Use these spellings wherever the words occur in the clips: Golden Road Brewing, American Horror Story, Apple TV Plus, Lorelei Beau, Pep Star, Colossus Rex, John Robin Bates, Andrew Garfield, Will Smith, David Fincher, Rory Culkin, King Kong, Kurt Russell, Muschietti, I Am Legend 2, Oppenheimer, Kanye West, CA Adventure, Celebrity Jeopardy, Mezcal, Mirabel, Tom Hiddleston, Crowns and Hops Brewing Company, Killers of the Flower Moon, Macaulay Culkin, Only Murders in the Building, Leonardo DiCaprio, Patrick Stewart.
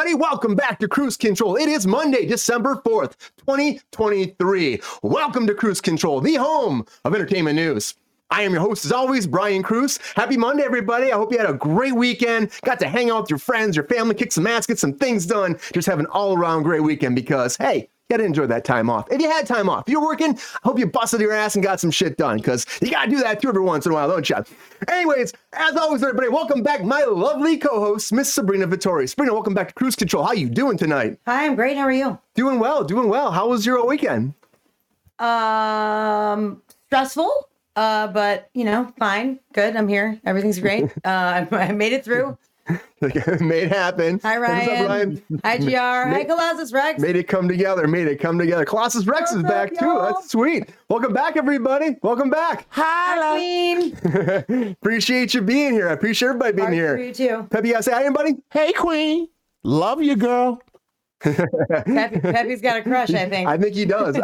everybody. Welcome back to Cruise Control. It is Monday, December 4th, 2023. Welcome to Cruise Control, the home of entertainment news. I am your host, as always, Brian Kruse. Happy Monday, everybody. I hope you had a great weekend. Got to hang out with your friends, your family, kick some ass, get some things done. Just have an all-around great weekend because, hey, you gotta enjoy that time off. If you had time off, if you're working, I hope you busted your ass and got some shit done, because you gotta do that too every once in a while, don't you? Anyways, as always, everybody, welcome back my lovely co-host, Miss Sabrina Vittori. Sabrina, welcome back to Cruise Control. How you doing tonight? Hi, I'm great. How are you? Doing well, doing well. How was your weekend? Stressful, but, you know, fine, good. I'm here. Everything's great. I made it through. Made it happen. Hi, Ryan. What's up, Ryan? Hi, GR. Hi, Colossus Rex. Made it come together. Made it come together. Colossus Rex is back, too. That's sweet. Welcome back, everybody. Welcome back. Hi, Queen. Appreciate you being here. I appreciate everybody being here. You too. Peppy, you gotta say hi, anybody? Hey, Queen. Love you, girl. Peppy's got a crush, I think. I think he does.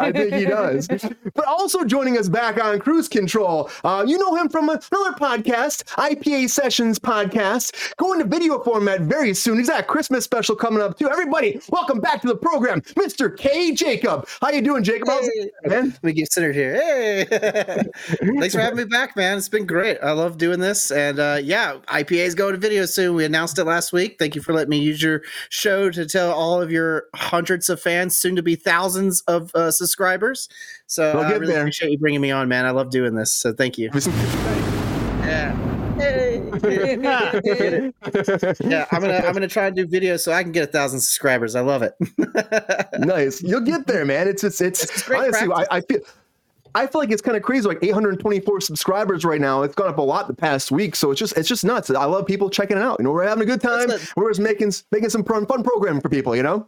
But also joining us back on Cruise Control, you know him from another podcast, IPA Sessions Podcast, going to video format very soon. He's got a Christmas special coming up too. Everybody, welcome back to the program, Mr. K. Jacob. How you doing, Jacob? Hey, man, let me get centered here. Hey, thanks for having me back, man. It's been great. I love doing this, and yeah, IPA's going to video soon. We announced it last week. Thank you for letting me use your show to tell all of your hundreds of fans, soon to be thousands of subscribers. So I really appreciate you bringing me on, man. I love doing this. So thank you. Yeah. Yeah, I'm gonna try and do videos so I can get 1,000 subscribers. I love it. Nice. You'll get there, man. It's great. Honestly, I feel like it's kind of crazy, like 824 subscribers right now. It's gone up a lot the past week, so it's just nuts. I love people checking it out. You know, we're having a good time. We're just making some fun programming for people, you know?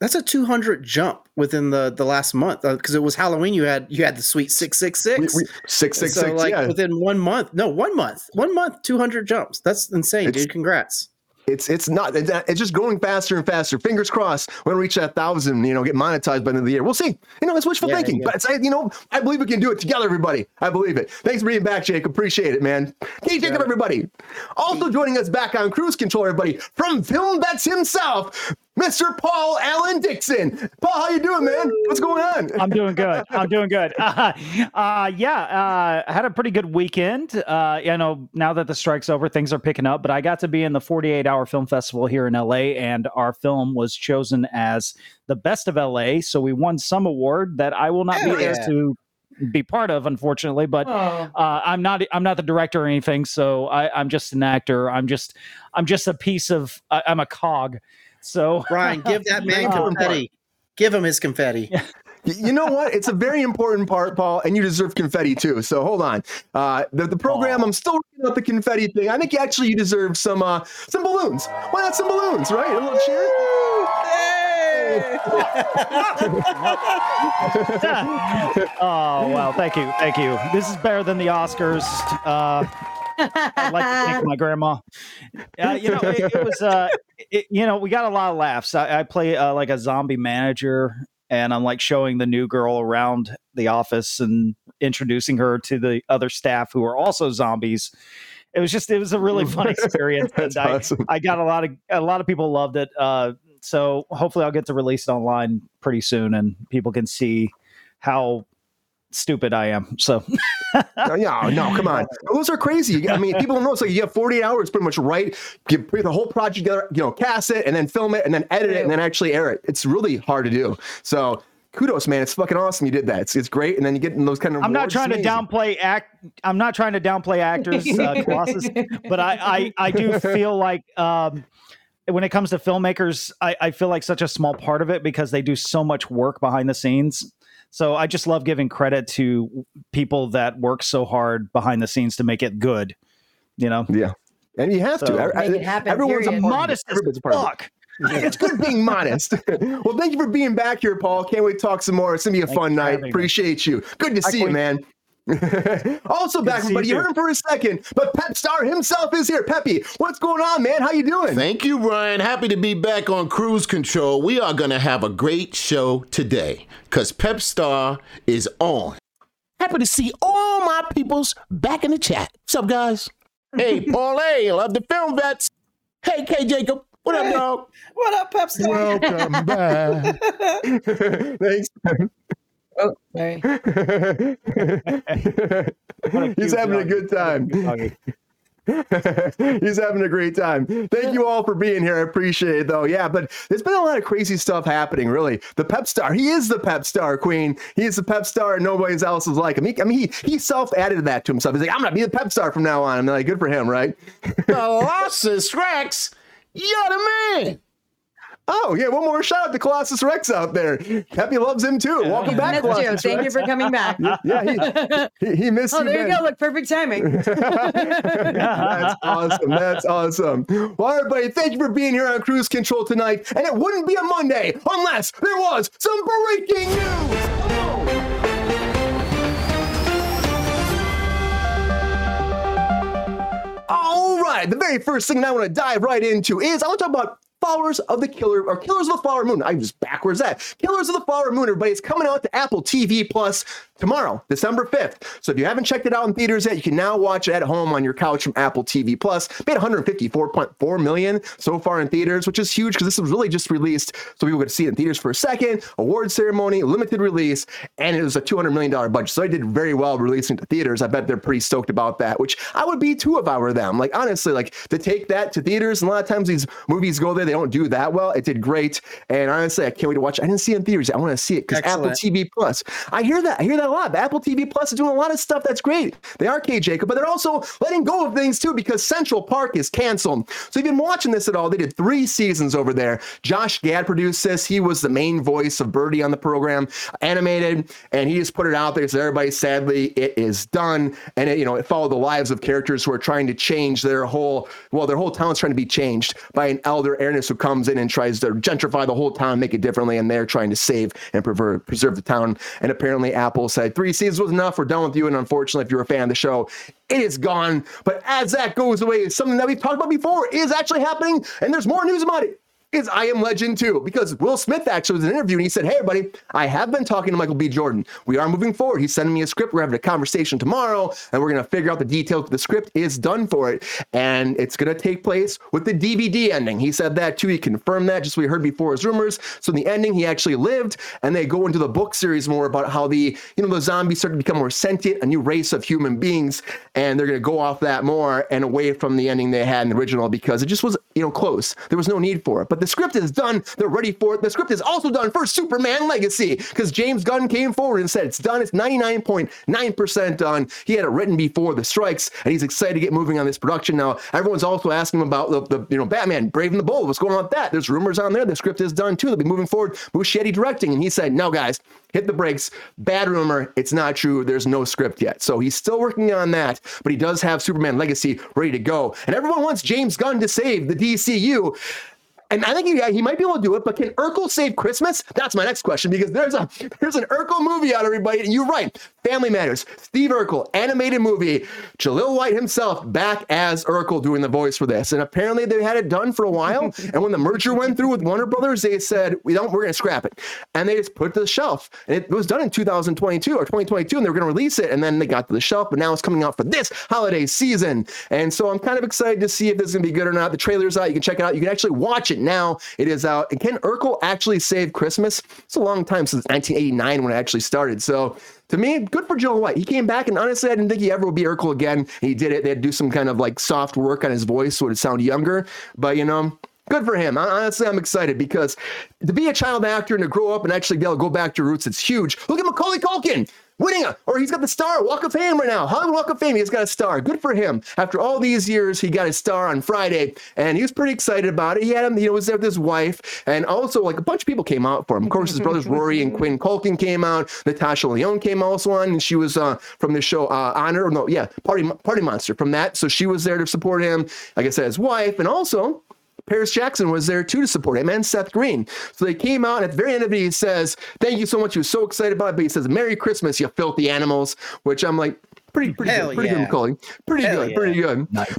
That's a 200 jump within the last month, because it was Halloween. You had the sweet 666. So like within 1 month. No, 1 month. 1 month, 200 jumps. That's insane, dude. Congrats. It's just going faster and faster. Fingers crossed, we're gonna reach 1,000. You know, get monetized by the end of the year. We'll see. You know, it's wishful thinking, but I believe we can do it together, everybody. I believe it. Thanks for being back, Jake. Appreciate it, man. Hey, Jacob, everybody. Also joining us back on Cruise Control, everybody, from Film Vets himself, Mr. Paul Alan Dixon. Paul, how you doing, man? What's going on? I'm doing good. I had a pretty good weekend. You know, now that the strike's over, things are picking up, but I got to be in the 48-hour film festival here in LA, and our film was chosen as the best of LA. So we won some award that I will not be able to be part of, unfortunately, but I'm not the director or anything. So I'm just an actor. I'm just a piece of, I'm a cog. So Brian, give that man confetti. Give him his confetti. Yeah. You know what? It's a very important part, Paul, and you deserve confetti too. So hold on. The program, I'm still working out the confetti thing. I think actually you deserve some balloons. Why not some balloons, right? A little cheer. Hey! Oh, wow. Thank you. This is better than the Oscars. I'd like to thank my grandma. You know, it was, you know, we got a lot of laughs. I play like a zombie manager, and I'm like showing the new girl around the office and introducing her to the other staff who are also zombies. It was a really fun experience. And awesome. I got a lot of people loved it. So hopefully I'll get to release it online pretty soon, and people can see how stupid I am. So no, come on, those are crazy. I mean, people don't know. It's like you have 48 hours pretty much, right? You put the whole project together, you know, cast it and then film it and then edit it and then actually air it. It's really hard to do, so kudos, man. It's fucking awesome you did that. It's great. And then you get in those kind of I'm not trying to downplay actors, Colossus, but I do feel like when it comes to filmmakers, I feel like such a small part of it because they do so much work behind the scenes. So I just love giving credit to people that work so hard behind the scenes to make it good, you know? Yeah. And you have to. Everyone's a modest as fuck. It's good being modest. Well, thank you for being back here, Paul. Can't wait to talk some more. It's going to be a fun night. Appreciate you. Good to see you, man. Also back, everybody. You heard him for a second, but Pep Star himself is here. Peppy, what's going on, man? How you doing? Thank you, Ryan. Happy to be back on Cruise Control. We are going to have a great show today because Pep Star is on. Happy to see all my peoples back in the chat. What's up, guys? Hey, Paul A. Love the film vets. Hey, K. Jacob. What up, dog? What up, Pep Star? Welcome back. Thanks. Oh, sorry. He's having a good time. He's having a great time. Thank you all for being here. I appreciate it, though. Yeah, but there's been a lot of crazy stuff happening, really. The Pep Star, he is the Pep Star queen. He is the Pep Star, and nobody else is like him. He self-added that to himself. He's like, I'm going to be the Pep Star from now on. I'm like, good for him, right? Colossus Rex, you're the man. Oh, yeah, one more shout out to Colossus Rex out there. Peppy loves him, too. Welcome back, Colossus. Thank you for coming back. Yeah, he missed you. Oh, there you go. Look, perfect timing. That's awesome. That's awesome. Well, everybody, thank you for being here on Cruise Control tonight. And it wouldn't be a Monday unless there was some breaking news. Oh. All right, the very first thing that I want to dive right into is I want to talk about Killers of the Flower Moon. I was backwards at Killers of the Flower Moon. Everybody, it's coming out to Apple TV Plus tomorrow, December 5th. So if you haven't checked it out in theaters yet, you can now watch it at home on your couch from Apple TV Plus. Made $154.4 million so far in theaters, which is huge because this was really just released. So people could see it in theaters for a second, award ceremony, limited release, and it was a $200 million budget. So I did very well releasing to theaters. I bet they're pretty stoked about that, which I would be too if I were them. Like, honestly, like to take that to theaters, and a lot of times these movies go there, they don't do that well. It did great. And honestly, I can't wait to watch it. I didn't see it in theaters. I want to see it because Apple TV Plus. I hear that a lot. Apple TV Plus is doing a lot of stuff that's great. They are K. Jacob, but they're also letting go of things too because Central Park is canceled. So if you've been watching this at all, they did 3 seasons over there. Josh Gad produced this. He was the main voice of Birdie on the program, animated, and he just put it out there. So everybody, sadly, it is done. And it followed the lives of characters who are trying to change their whole town's trying to be changed by an elder Ernest who comes in and tries to gentrify the whole town, make it differently, and they're trying to save and preserve the town. And apparently Apple said 3 seasons was enough. We're done with you. And unfortunately, if you're a fan of the show, it is gone. But as that goes away, something that we've talked about before is actually happening. And there's more news about it. Is I Am Legend 2, because Will Smith actually was in an interview and he said, hey, everybody, I have been talking to Michael B. Jordan. We are moving forward. He's sending me a script. We're having a conversation tomorrow and we're going to figure out the details. The script is done for it and it's going to take place with the DVD ending. He said that too. He confirmed that, just we heard before as rumors. So in the ending, he actually lived, and they go into the book series more about how the zombies started to become more sentient, a new race of human beings, and they're going to go off that more and away from the ending they had in the original because it just was, close. There was no need for it. But the script is done. They're ready for it. The script is also done for Superman Legacy because James Gunn came forward and said it's done. It's 99.9% done. He had it written before the strikes, and he's excited to get moving on this production now. Everyone's also asking him about the Batman Brave and the Bold. What's going on with that? There's rumors on there. The script is done too. They'll be moving forward. Muschietti directing, and he said, "No, guys, hit the brakes. Bad rumor. It's not true. There's no script yet." So he's still working on that, but he does have Superman Legacy ready to go, and everyone wants James Gunn to save the DCU. And I think he might be able to do it, but can Urkel save Christmas? That's my next question, because there's an Urkel movie out, everybody. And you're right, Family Matters. Steve Urkel, animated movie. Jaleel White himself back as Urkel doing the voice for this. And apparently they had it done for a while. And when the merger went through with Warner Brothers, they said, we're going to scrap it. And they just put it to the shelf. And it was done in 2022, and they were going to release it. And then they got to the shelf, but now it's coming out for this holiday season. And so I'm kind of excited to see if this is going to be good or not. The trailer's out. You can check it out. You can actually watch it. Now it is out. And can Urkel actually save Christmas? It's a long time since 1989 when it actually started. So to me, good for Joel White. He came back, and honestly, I didn't think he ever would be Urkel again. He did it. They had to do some kind of like soft work on his voice so it would sound younger. But good for him. Honestly, I'm excited because to be a child actor and to grow up and actually be able to go back to your roots, it's huge. Look at Macaulay Culkin. He's got the star Walk of Fame right now. Hollywood Walk of Fame, he's got a star. Good for him. After all these years, he got his star on Friday, and he was pretty excited about it. He had him, was there with his wife, and also like a bunch of people came out for him. Of course, his brothers Rory and Quinn Culkin came out. Natasha Lyonne came also on, and she was from the show Party Monster from that. So she was there to support him. Like I said, his wife, and also Paris Jackson was there too to support him, and Seth Green. So they came out, and at the very end of it, he says, "Thank you so much. He was so excited about it." But he says, "Merry Christmas, you filthy animals," which I'm like, pretty good. Nice.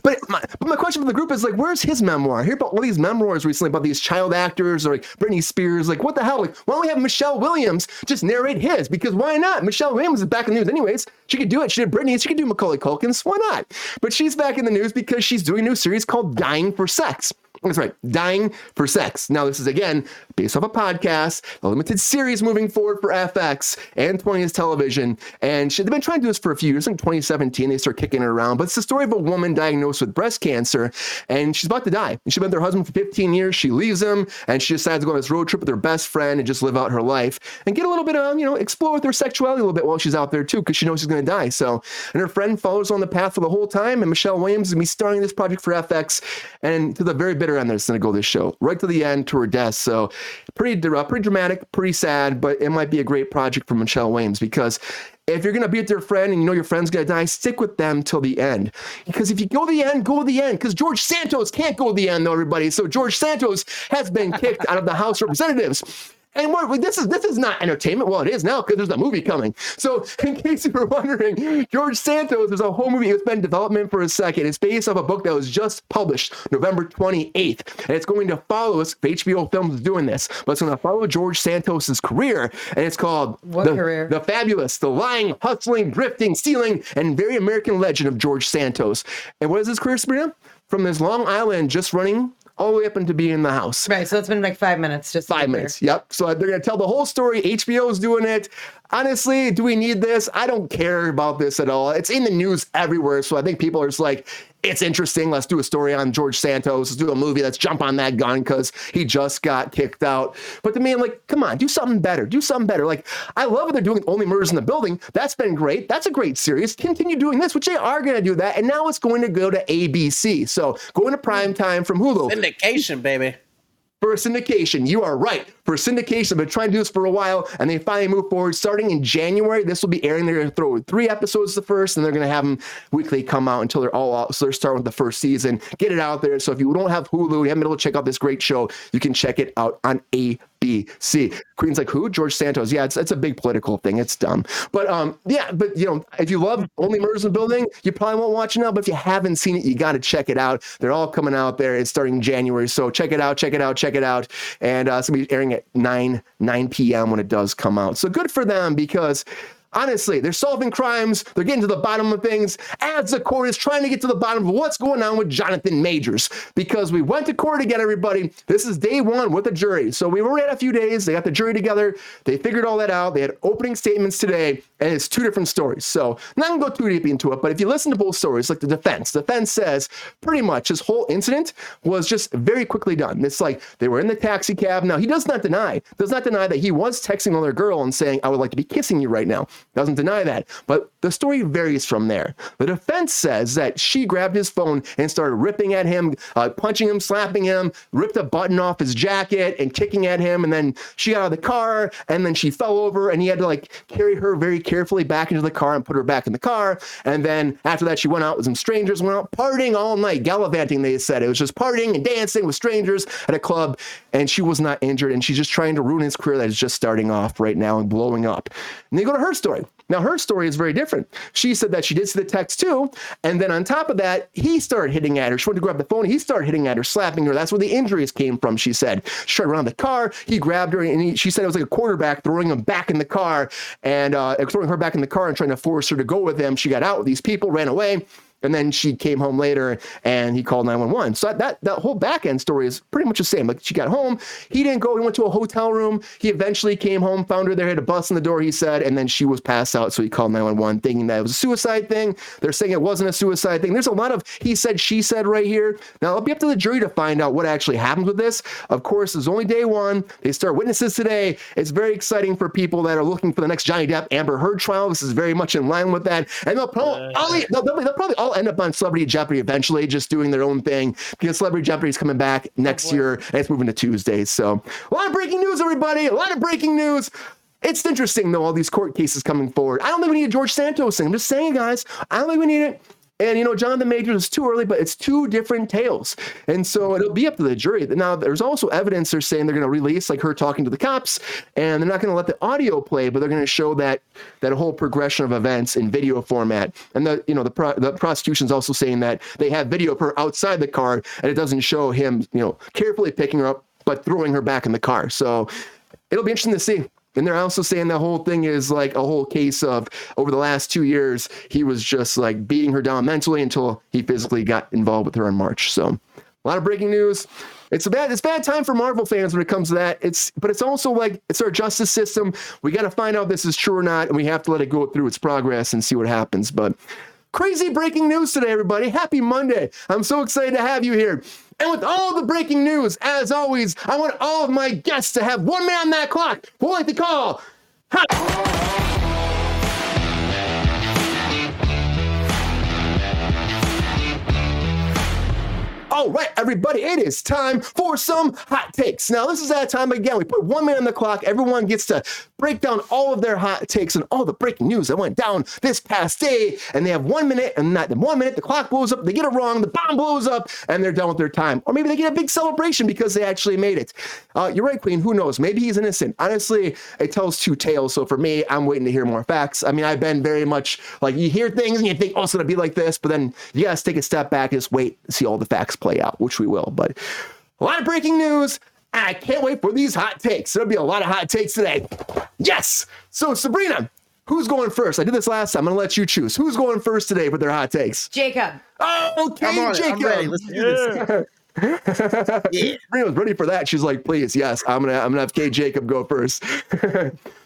But my question for the group is like, where's his memoir? I hear about all these memoirs recently about these child actors or like Britney Spears. Like, what the hell? Like, why don't we have Michelle Williams just narrate his? Because why not? Michelle Williams is back in the news anyways. She could do it. She did Britney. She could do Macaulay Culkin's. Why not? But she's back in the news because she's doing a new series called Dying for Sex. That's right, Dying for Sex. Now, this is, again, based off a podcast, a limited series moving forward for FX and 20th Television. And they've been trying to do this for a few years. In 2017, they start kicking it around. But it's the story of a woman diagnosed with breast cancer, and she's about to die. And she's been with her husband for 15 years. She leaves him, and she decides to go on this road trip with her best friend and just live out her life and get a little bit of, explore with her sexuality a little bit while she's out there, too, because she knows she's going to die. So, and her friend follows on the path for the whole time, and Michelle Williams is going to be starring this project for FX. And to the very bitter end, that's going to go this show, right to the end, to her death. So pretty dramatic, pretty sad, but it might be a great project for Michelle Williams, because if you're going to be with your friend and you know your friend's going to die, stick with them till the end. Because if you go to the end, because George Santos can't go to the end, though, everybody. So George Santos has been kicked out of the House of Representatives. And this is not entertainment. Well, it is now, because there's a movie coming. So in case you were wondering, George Santos, there's a whole movie that's been in development for a second. It's based off a book that was just published November 28th. And it's going to follow us. HBO Films is doing this. But it's going to follow George Santos's career. And it's called The Fabulous, The Lying, Hustling, Drifting, Stealing, and Very American Legend of George Santos. And what is his career, Sabrina? From this Long Island just running all the way up into being in the House. Right, so it's been like 5 minutes. Just 5 minutes, yep. So they're going to tell the whole story. HBO's doing it. Honestly, do we need this? I don't care about this at all. It's in the news everywhere, so I think people are just like, it's interesting. Let's do a story on George Santos. Let's do a movie. Let's jump on that gun because he just got kicked out. But to me, I'm like, come on, do something better. Do something better. Like, I love what they're doing. Only Murders in the Building. That's been great. That's a great series. Continue doing this, which they are going to do that. And now it's going to go to ABC. So going to primetime from Hulu. Syndication, baby. For syndication, you are right. For syndication, I've been trying to do this for a while, and they finally move forward. Starting in January, this will be airing. They're going to throw 3 episodes the first, and they're going to have them weekly come out until they're all out. So they're starting with the first season. Get it out there. So if you don't have Hulu, you haven't been able to check out this great show, you can check it out on ABC. Queen's like, who? George Santos. Yeah, it's a big political thing. It's dumb. But if you love Only Murders in the Building, you probably won't watch it now. But if you haven't seen it, you got to check it out. They're all coming out there. It's starting in January. So check it out. And it's going to be airing at 9 p.m. when it does come out. So good for them, because honestly, they're solving crimes. They're getting to the bottom of things. As the court is trying to get to the bottom of what's going on with Jonathan Majors, because we went to court again, everybody. This is day one with a jury. So we were in a few days. They got the jury together. They figured all that out. They had opening statements today, and it's 2 different stories. So I'm not going to go too deep into it, but if you listen to both stories, like the defense says pretty much this whole incident was just very quickly done. It's like they were in the taxi cab. Now, he does not deny that he was texting another girl and saying, I would like to be kissing you right now. Doesn't deny that, but the story varies from there. The defense says that she grabbed his phone and started ripping at him, punching him, slapping him, ripped a button off his jacket and kicking at him, and then she got out of the car, and then she fell over, and he had to carry her very carefully back into the car and put her back in the car. And then after that, she went out with some strangers, went out partying all night, gallivanting, they said. It was just partying and dancing with strangers at a club, and she was not injured, and she's just trying to ruin his career that is just starting off right now and blowing up. And they go to her story. Now, her story is very different. She said that she did see the text too, and then on top of that, he started hitting at her. She went to grab the phone, he started hitting at her, slapping her. That's where the injuries came from, she said. She tried to run out of the car, he grabbed her, and she said it was like a quarterback throwing him back in the car, and throwing her back in the car and trying to force her to go with him. She got out with these people, ran away. And then she came home later, and he called 911. So that whole back end story is pretty much the same. Like, she got home, he didn't go. He went to a hotel room. He eventually came home, found her there, had a bus in the door, he said, and then she was passed out. So he called 911, thinking that it was a suicide thing. They're saying it wasn't a suicide thing. There's a lot of he said, she said right here. Now it'll be up to the jury to find out what actually happens with this. Of course, it's only day one. They start witnesses today. It's very exciting for people that are looking for the next Johnny Depp, Amber Heard trial. This is very much in line with that, and they'll probably all end up on Celebrity Jeopardy eventually, just doing their own thing, because Celebrity Jeopardy is coming back next year, and it's moving to Tuesdays. So a lot of breaking news, everybody. A lot of breaking news. It's interesting, though, all these court cases coming forward. I don't think we need a George Santos thing. I'm just saying, guys, I don't think we need it. And, Jonathan Majors is too early, but it's 2 different tales. And so it'll be up to the jury. Now, there's also evidence they're saying they're going to release, like her talking to the cops, and they're not going to let the audio play, but they're going to show that whole progression of events in video format. And the prosecution's also saying that they have video of her outside the car, and it doesn't show him, carefully picking her up, but throwing her back in the car. So it'll be interesting to see. And they're also saying the whole thing is like a whole case of over the last 2 years, he was just beating her down mentally until he physically got involved with her in March. So A lot of breaking news. It's a bad time for Marvel fans when it comes to that. But it's also like, it's our justice system. We got to find out if this is true or not, and we have to let it go through its progress and see what happens. But crazy breaking news today, everybody. Happy Monday. I'm so excited to have you here. And with all the breaking news, as always, I want all of my guests to have 1 minute on that clock. We'll like to call. Ha! All right, everybody, it is time for some hot takes. Now, this is that time again. We put 1 minute on the clock. Everyone gets to break down all of their hot takes and all the breaking news that went down this past day. And they have 1 minute, and not the 1 minute, the clock blows up, they get it wrong, the bomb blows up, and they're done with their time. Or maybe they get a big celebration because they actually made it. You're right, Queen. Who knows? Maybe he's innocent. Honestly, it tells two tales. So for me, I'm waiting to hear more facts. I mean, I've been very much like, you hear things and you think, oh, it's going to be like this. But then you guys take a step back and just wait and see all the facts play out, which we will. But a lot of breaking news. I can't wait for these hot takes. There'll be a lot of hot takes today. Yes. So Sabrina, who's going first? I did this last time. I'm gonna let you choose. Who's going first today with their hot takes? Jacob. Oh, okay, Jacob. I'm ready. Let's do this. Yeah. Sabrina was ready for that. She's like, please, yes, I'm gonna have K. Jacob go first.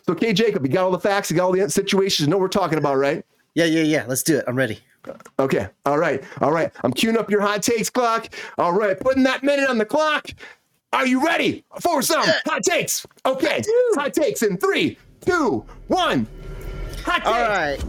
So K. Jacob, you got all the facts, you got all the situations, you know what we're talking about, right? Yeah. Let's do it. I'm ready. Okay. All right. I'm queuing up your hot takes clock. All right. Putting that minute on the clock. Are you ready for some hot takes? Okay. Hot takes in 3, 2, 1. Hot takes. All right.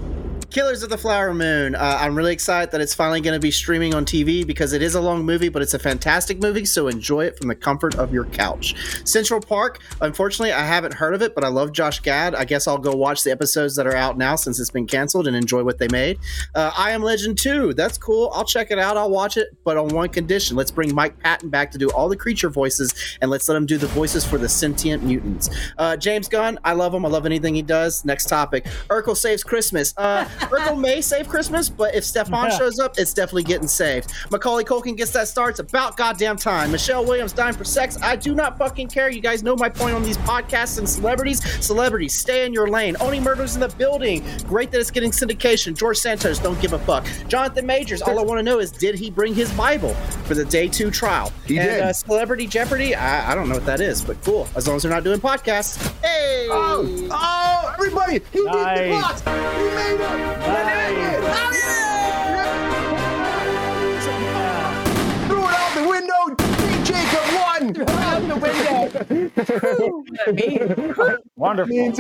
Killers of the Flower Moon. I'm really excited that it's finally going to be streaming on TV because it is a long movie, but it's a fantastic movie, so enjoy it from the comfort of your couch. Central Park. Unfortunately, I haven't heard of it, but I love Josh Gad. I guess I'll go watch the episodes that are out now since it's been canceled and enjoy what they made. I Am Legend 2. That's cool. I'll check it out. I'll watch it, but on one condition. Let's bring Mike Patton back to do all the creature voices, and let's let him do the voices for the sentient mutants. James Gunn. I love him. I love anything he does. Next topic. Urkel saves Christmas. Urkel may save Christmas, but if Stefan shows up, it's definitely getting saved. Macaulay Culkin gets that star. It's about goddamn time. Michelle Williams, Dying for Sex. I do not fucking care. You guys know my point on these podcasts and celebrities. Celebrities, stay in your lane. Only Murders in the Building. Great that it's getting syndication. George Santos, don't give a fuck. Jonathan Majors, all I want to know is, did he bring his Bible for the day 2 trial? He did. Celebrity Jeopardy, I don't know what that is, but cool. As long as they're not doing podcasts. Hey! Oh everybody, he nice. Did the box. He made it. Nice. Oh, yeah. Threw it out the window. Jacob won. Wonderful.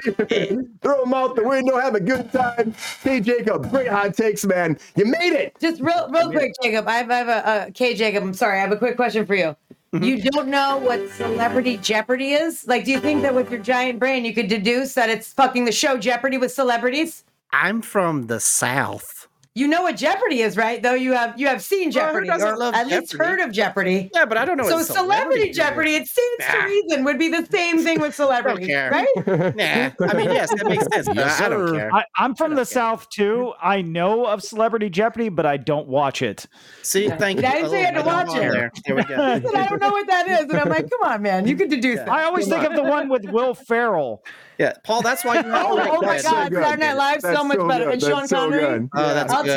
Throw him out the window. Have a good time. Hey, Jacob. Great hot takes, man. You made it. Just real quick, Jacob. I have a K. Jacob. I'm sorry. I have a quick question for you. Mm-hmm. You don't know what Celebrity Jeopardy is? Like, do you think that with your giant brain you could deduce that it's fucking the show Jeopardy with celebrities? I'm from the South. You know what Jeopardy is, right? Though you have seen Jeopardy, or at least heard of Jeopardy. Yeah, but I don't know. So Celebrity Jeopardy, it seems to reason, would be the same thing with celebrities, right? Nah. I mean, yes, that makes sense. Yes, I don't care. I'm from the South too. I know of Celebrity Jeopardy, but I don't watch it. See, thank you. I didn't say I had to watch it. There we go. I said, I don't know what that is, and I'm like, come on, man, you could deduce that. I always think of the one with Will Ferrell. Yeah, Paul, that's why you know. Oh my God, Saturday Night Live so much better than Sean Connery. Oh, that's good. Yeah.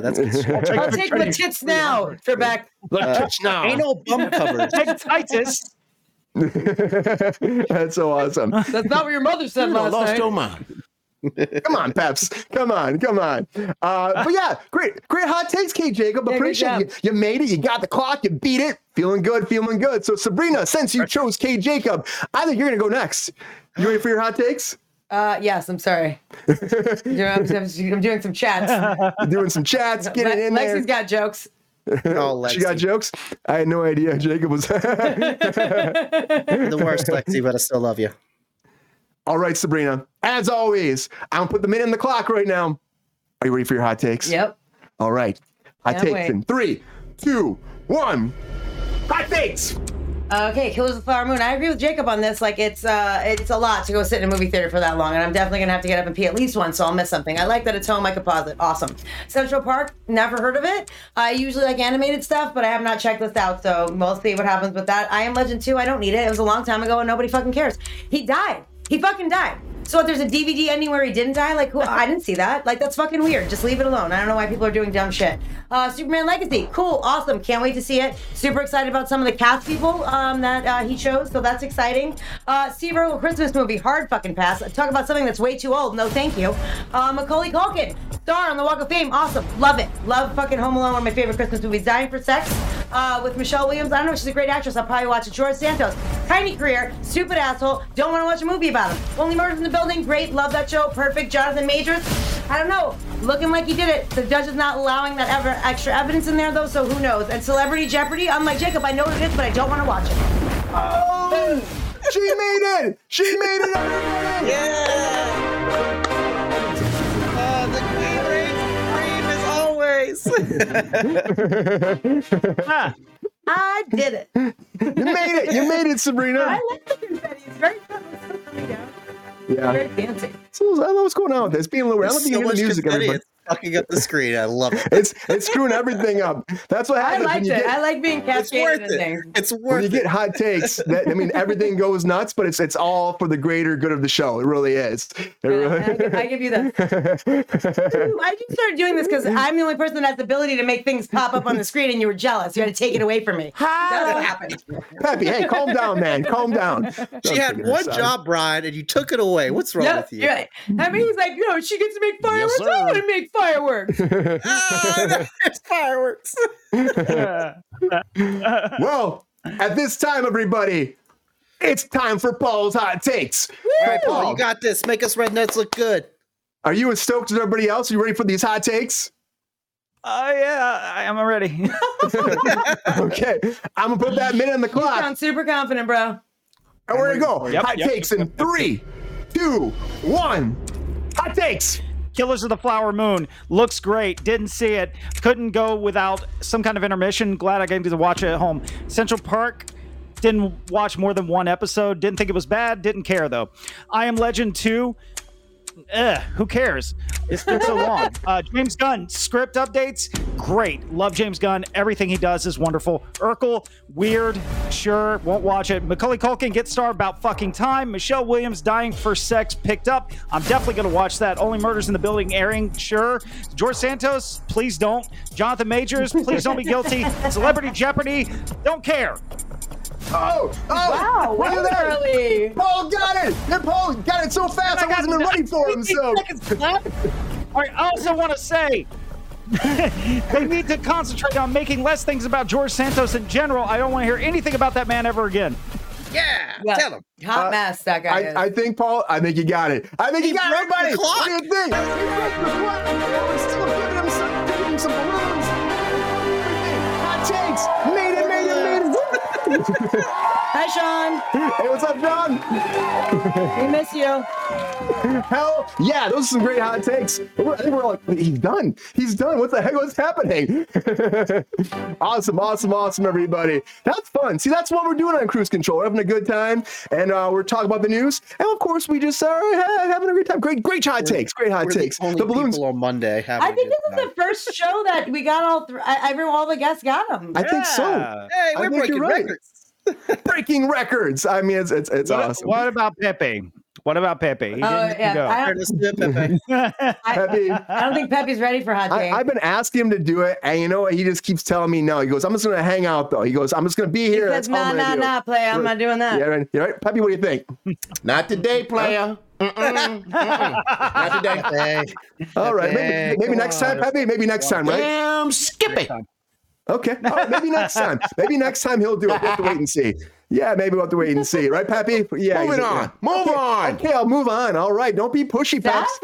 That's good. I'll take the tits now. They're back. Tits now. Anal bum covers. Titus. That's so awesome. That's not what your mother said last night. Come on, Peps. Come on. But yeah, great hot takes, K. Jacob. Appreciate it. You made it. You got the clock. You beat it. Feeling good. So Sabrina, since you chose K. Jacob, I think you're gonna go next. You ready for your hot takes? Yes, I'm sorry. I'm doing some chats. You're doing some chats. Get it in there. Lexi's got jokes. Oh, Lexi. She got jokes? I had no idea. Jacob was the worst, Lexi, but I still love you. All right, Sabrina, as always, I'm going to put the minute in the clock right now. Are you ready for your hot takes? Yep. All right. Hot takes in 3, 2, 1. Hot takes. Okay, Killers of the Flower Moon. I agree with Jacob on this. Like, it's a lot to go sit in a movie theater for that long, and I'm definitely going to have to get up and pee at least once, so I'll miss something. I like that it's home. I could pause it. Awesome. Central Park, never heard of it. I usually like animated stuff, but I have not checked this out, so we'll see what happens with that. I Am Legend 2, I don't need it. It was a long time ago, and nobody fucking cares. He died. He fucking died. So if there's a DVD anywhere he didn't die, like, I didn't see that. Like, that's fucking weird. Just leave it alone. I don't know why people are doing dumb shit. Superman Legacy. Cool. Awesome. Can't wait to see it. Super excited about some of the cast people that he chose. So that's exciting. Seaver Christmas movie. Hard fucking pass. Talk about something that's way too old. No, thank you. Macaulay Culkin. Star on the Walk of Fame. Awesome. Love it. Love fucking Home Alone. One of my favorite Christmas movies. Dying for Sex. With Michelle Williams. I don't know if she's a great actress. I'll probably watch it. George Santos. Tiny career. Stupid asshole. Don't want to watch a movie about him. Only Murders in the Building, great, love that show, perfect. Jonathan Majors, I don't know, looking like he did it. The judge is not allowing that extra evidence in there though, so who knows. And Celebrity Jeopardy, I'm like, Jacob, I know what it is, but I don't want to watch it. Oh, she made it! She made it! Everybody. Yeah! The Gatorade cream is always... I did it. You made it! You made it, Sabrina! I like the confetti, it's very fun. Yeah. Very fancy. So, I don't know what's going on with this. Being a little, I love the music, everybody. It's fucking up the screen. I love it. It's screwing everything up. That's what happens. I like it. I like being cascaded and things. It's worth it. When you get hot takes, that, I mean, everything goes nuts, but it's all for the greater good of the show. It really is. I give you that. I just started doing this because I'm the only person that has the ability to make things pop up on the screen, and you were jealous. You had to take it away from me. That's what happened. Peppy, hey, calm down, man. Calm down. She had one job, Brian, and you took it away. What's wrong with you? Right. I mean, he's like, you know, she gets to make fireworks. I want to make fireworks. Oh, there's fireworks. Well, at this time, everybody, it's time for Paul's Hot Takes. All right, Paul, you got this. Make us rednecks look good. Are you as stoked as everybody else? Are you ready for these hot takes? Yeah, I am already. Okay, I'm going to put that minute on the clock. You sound super confident, bro. And we're going to go. Hot takes in 3, 2, 1. Hot takes. Killers of the Flower Moon looks great. Didn't see it. Couldn't go without some kind of intermission. Glad I got to watch it at home. Central Park. Didn't watch more than one episode. Didn't think it was bad. Didn't care though. I Am Legend 2. Who cares? It's been so long. James Gunn script updates. Great. Love James Gunn. Everything he does is wonderful. Urkel. Weird. Sure. Won't watch it. Macaulay Culkin gets star about fucking time. Michelle Williams Dying for Sex picked up. I'm definitely going to watch that. Only Murders in the Building airing. Sure. George Santos. Please don't. Jonathan Majors. Please don't be guilty. Celebrity Jeopardy. Don't care. Oh! Wow! Well early. Paul got it. And Paul got it so fast. I wasn't even ready for him. So. I also want to say they need to concentrate on making less things about George Santos in general. I don't want to hear anything about that man ever again. Yeah, tell him. Hot mess that guy is. I think Paul. I think you got it. I think he got everybody. What do you think? We're still giving him some balloons. Hot takes. Hi, Sean. Hey, what's up, Sean? We miss you. Hell yeah, those are some great hot takes. I think we're all like, he's done. He's done. What the heck was happening? Awesome, everybody. That's fun. See, that's what we're doing on Cruise Control. We're having a good time, and we're talking about the news. And of course, we just are having a great time. Great hot takes. Great hot takes. The balloons on Monday. I think this is the first show that we got all the guests got them. I think so. Hey, we're breaking records. Breaking records. I mean, it's awesome. What about Pepe? He didn't go. I don't think Pepe's ready for hot takes. I've been asking him to do it, and you know what? He just keeps telling me no. He goes, I'm just going to hang out, though. He goes, I'm just going to be here. He says, nah, player. I'm not doing that. Yeah, right? Pepe, what do you think? Not today, player. Not today. All right. Maybe next time, Pepe. Maybe next time, right? Damn, Skippy. Okay. Oh, maybe next time. Maybe next time he'll do it. We'll have to wait and see. Yeah, maybe we'll have to wait and see. Right, Peppy? Yeah. Move on. Okay, I'll move on. All right. Don't be pushy, Peps.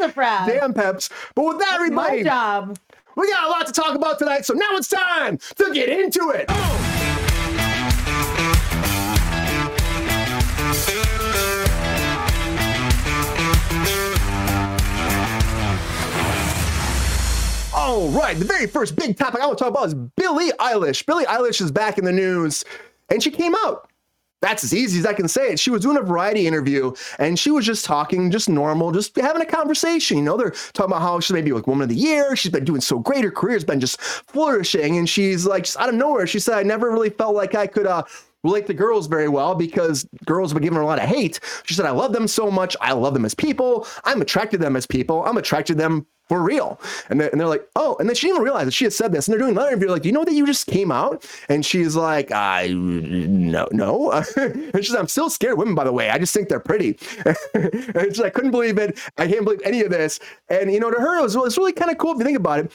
Damn, Peps. But with that, everybody, we got a lot to talk about tonight, so now it's time to get into it. Oh. All right, the very first big topic I want to talk about is Billie Eilish. Billie Eilish is back in the news, and she came out. That's as easy as I can say it. She was doing a variety interview, and she was just talking, just normal, just having a conversation. You know, they're talking about how she's maybe like Woman of the Year. She's been doing so great. Her career's been just flourishing, and she's like, just out of nowhere, she said, I never really felt like I could relate to girls very well because girls have been giving her a lot of hate. She said, I love them so much. I love them as people. I'm attracted to them as people. I'm attracted to them for real. And they're like, oh, and then she didn't even realize that she had said this. And they're doing another interview like, you know that you just came out? And she's like, no. And she's like, I'm still scared of women, by the way. I just think they're pretty. And she's like, I couldn't believe it. I can't believe any of this. And, you know, to her, it's really kind of cool if you think about it,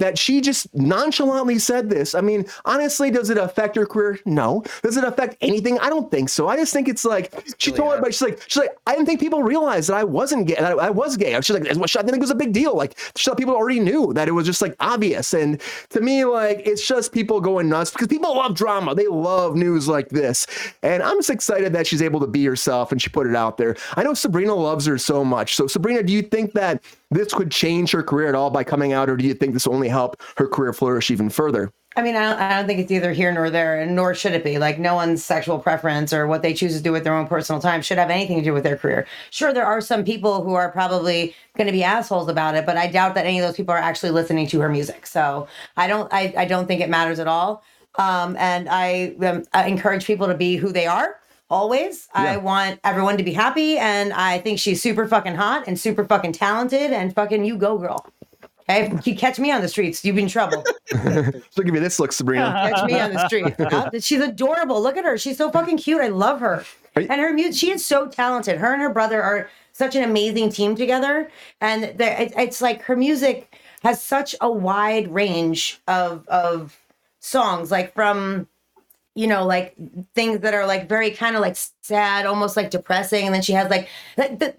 that she just nonchalantly said this. I mean, honestly, does it affect her career? No. Does it affect anything? I don't think so. I just think it's like, she told everybody, she's like, I didn't think people realized that I wasn't gay. I was gay. She's like, I didn't think it was a big deal. Like, she thought people already knew that it was just like obvious. And to me, like, it's just people going nuts because people love drama. They love news like this. And I'm just excited that she's able to be herself and she put it out there. I know Sabrina loves her so much. So Sabrina, do you think that this could change her career at all by coming out, or do you think this will only help her career flourish even further? I mean, I don't think it's either here nor there, and nor should it be. Like, no one's sexual preference or what they choose to do with their own personal time should have anything to do with their career. Sure, there are some people who are probably going to be assholes about it, but I doubt that any of those people are actually listening to her music. So I don't think it matters at all. And I encourage people to be who they are. Always. Yeah. I want everyone to be happy, and I think she's super fucking hot and super fucking talented, and fucking you go, girl. Hey, if you catch me on the streets, you'd be in trouble. She'll give me this look, Sabrina. Catch me on the street. She's adorable. Look at her. She's so fucking cute. I love her. And her music, she is so talented. Her and her brother are such an amazing team together. And it's like her music has such a wide range of songs, like from, you know, like things that are like very kind of like sad, almost like depressing. And then she has like the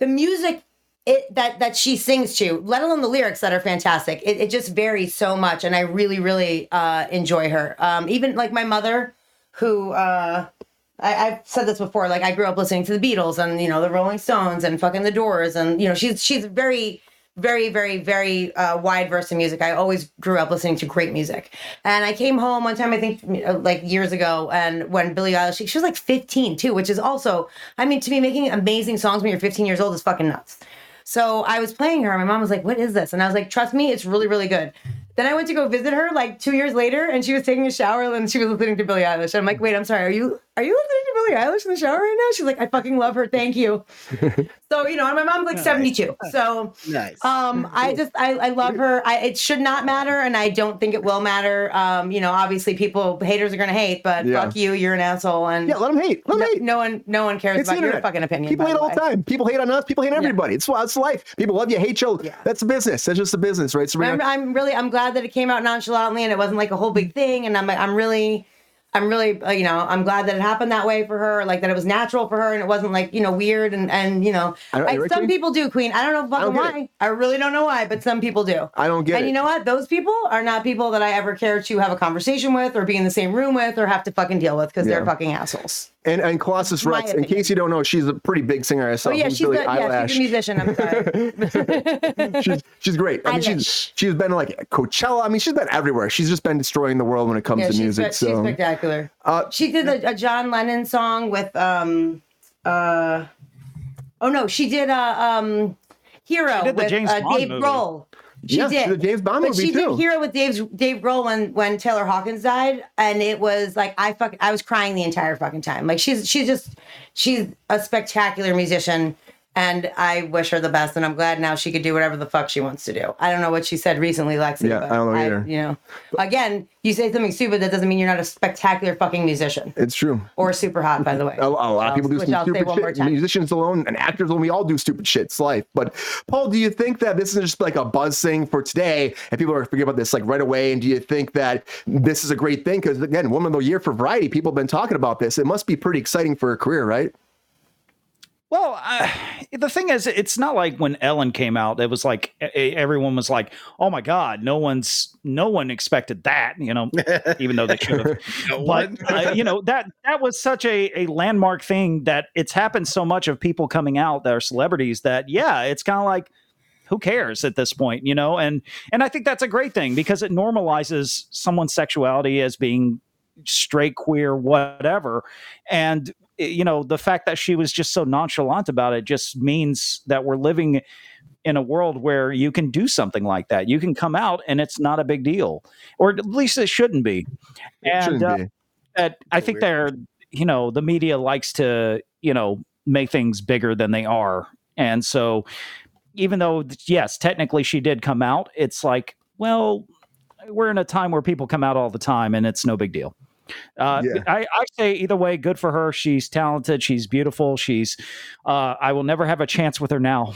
music that she sings to, let alone the lyrics that are fantastic. It just varies so much. And I really, really enjoy her. Even like my mother, who I've said this before, like I grew up listening to the Beatles and, you know, the Rolling Stones and fucking the Doors. And, you know, she's very, very, very, very wide verse of music. I always grew up listening to great music. And I came home one time, I think like years ago, and when Billie Eilish, she was like 15 too, which is also, I mean, to be making amazing songs when you're 15 years old is fucking nuts. So I was playing her, and my mom was like, what is this? And I was like, trust me, it's really, really good. Then I went to go visit her like 2 years later, and she was taking a shower, and she was listening to Billie Eilish. And I'm like, wait, I'm sorry, are you listening to Billie Eilish in the shower right now? She's like, I fucking love her, thank you. So, you know, and my mom's like 72. So nice. I love her. It should not matter, and I don't think it will matter. You know, obviously haters are gonna hate, but fuck you, you're an asshole. And yeah, let them hate. No one cares about your fucking opinion. People hate all the time. People hate on us, people hate everybody. It's life. People love you, hate you. Yeah. That's business. That's just a business, right? So I'm glad that it came out nonchalantly and it wasn't like a whole big thing. And I'm really, you know, I'm glad that it happened that way for her, like that it was natural for her and it wasn't like, you know, weird and you know, some people do, Queen. I don't know fucking why. I really don't know why, but some people do. I don't get it. And you know what? Those people are not people that I ever care to have a conversation with or be in the same room with or have to fucking deal with because they're fucking assholes. And Colossus Rex, in case you don't know, she's a pretty big singer herself. Oh, yeah, she's a musician. I'm sorry. she's great. I mean, she's been like Coachella. I mean, she's been everywhere. She's just been destroying the world when it comes to music. She's spectacular. She did a John Lennon song with she did Hero. She did the James Bond Dave movie. Grohl. She did the James Bond movie too. She did Hero with Dave Grohl when Taylor Hawkins died, and it was like I was crying the entire fucking time. Like she's a spectacular musician, and I wish her the best. And I'm glad now she could do whatever the fuck she wants to do. I don't know what she said recently, Lexi. Yeah, but I don't know either. You know, again, you say something stupid, that doesn't mean you're not a spectacular fucking musician. It's true. Or super hot, by the way. A lot of people do some stupid shit. Musicians alone and actors alone, we all do stupid shit. It's life. But Paul, do you think that this is just like a buzz thing for today and people are forgetting about this like right away? And do you think that this is a great thing? Because again, Woman of the Year for Variety, people have been talking about this. It must be pretty exciting for her career, right? Well, the thing is, it's not like when Ellen came out, it was like everyone was like, oh, my God, no one expected that, you know, even though they should have. You know, that was such a landmark thing that it's happened so much of people coming out that are celebrities that, yeah, it's kind of like, who cares at this point, you know? And I think that's a great thing because it normalizes someone's sexuality as being straight, queer, whatever. And you know, the fact that she was just so nonchalant about it just means that we're living in a world where you can do something like that. You can come out and it's not a big deal, or at least it shouldn't be. It shouldn't be. that I think they're, you know, the media likes to, you know, make things bigger than they are. And so even though, yes, technically she did come out, it's like, well, we're in a time where people come out all the time and it's no big deal. I say either way, good for her. She's talented. She's beautiful. She's, I will never have a chance with her now.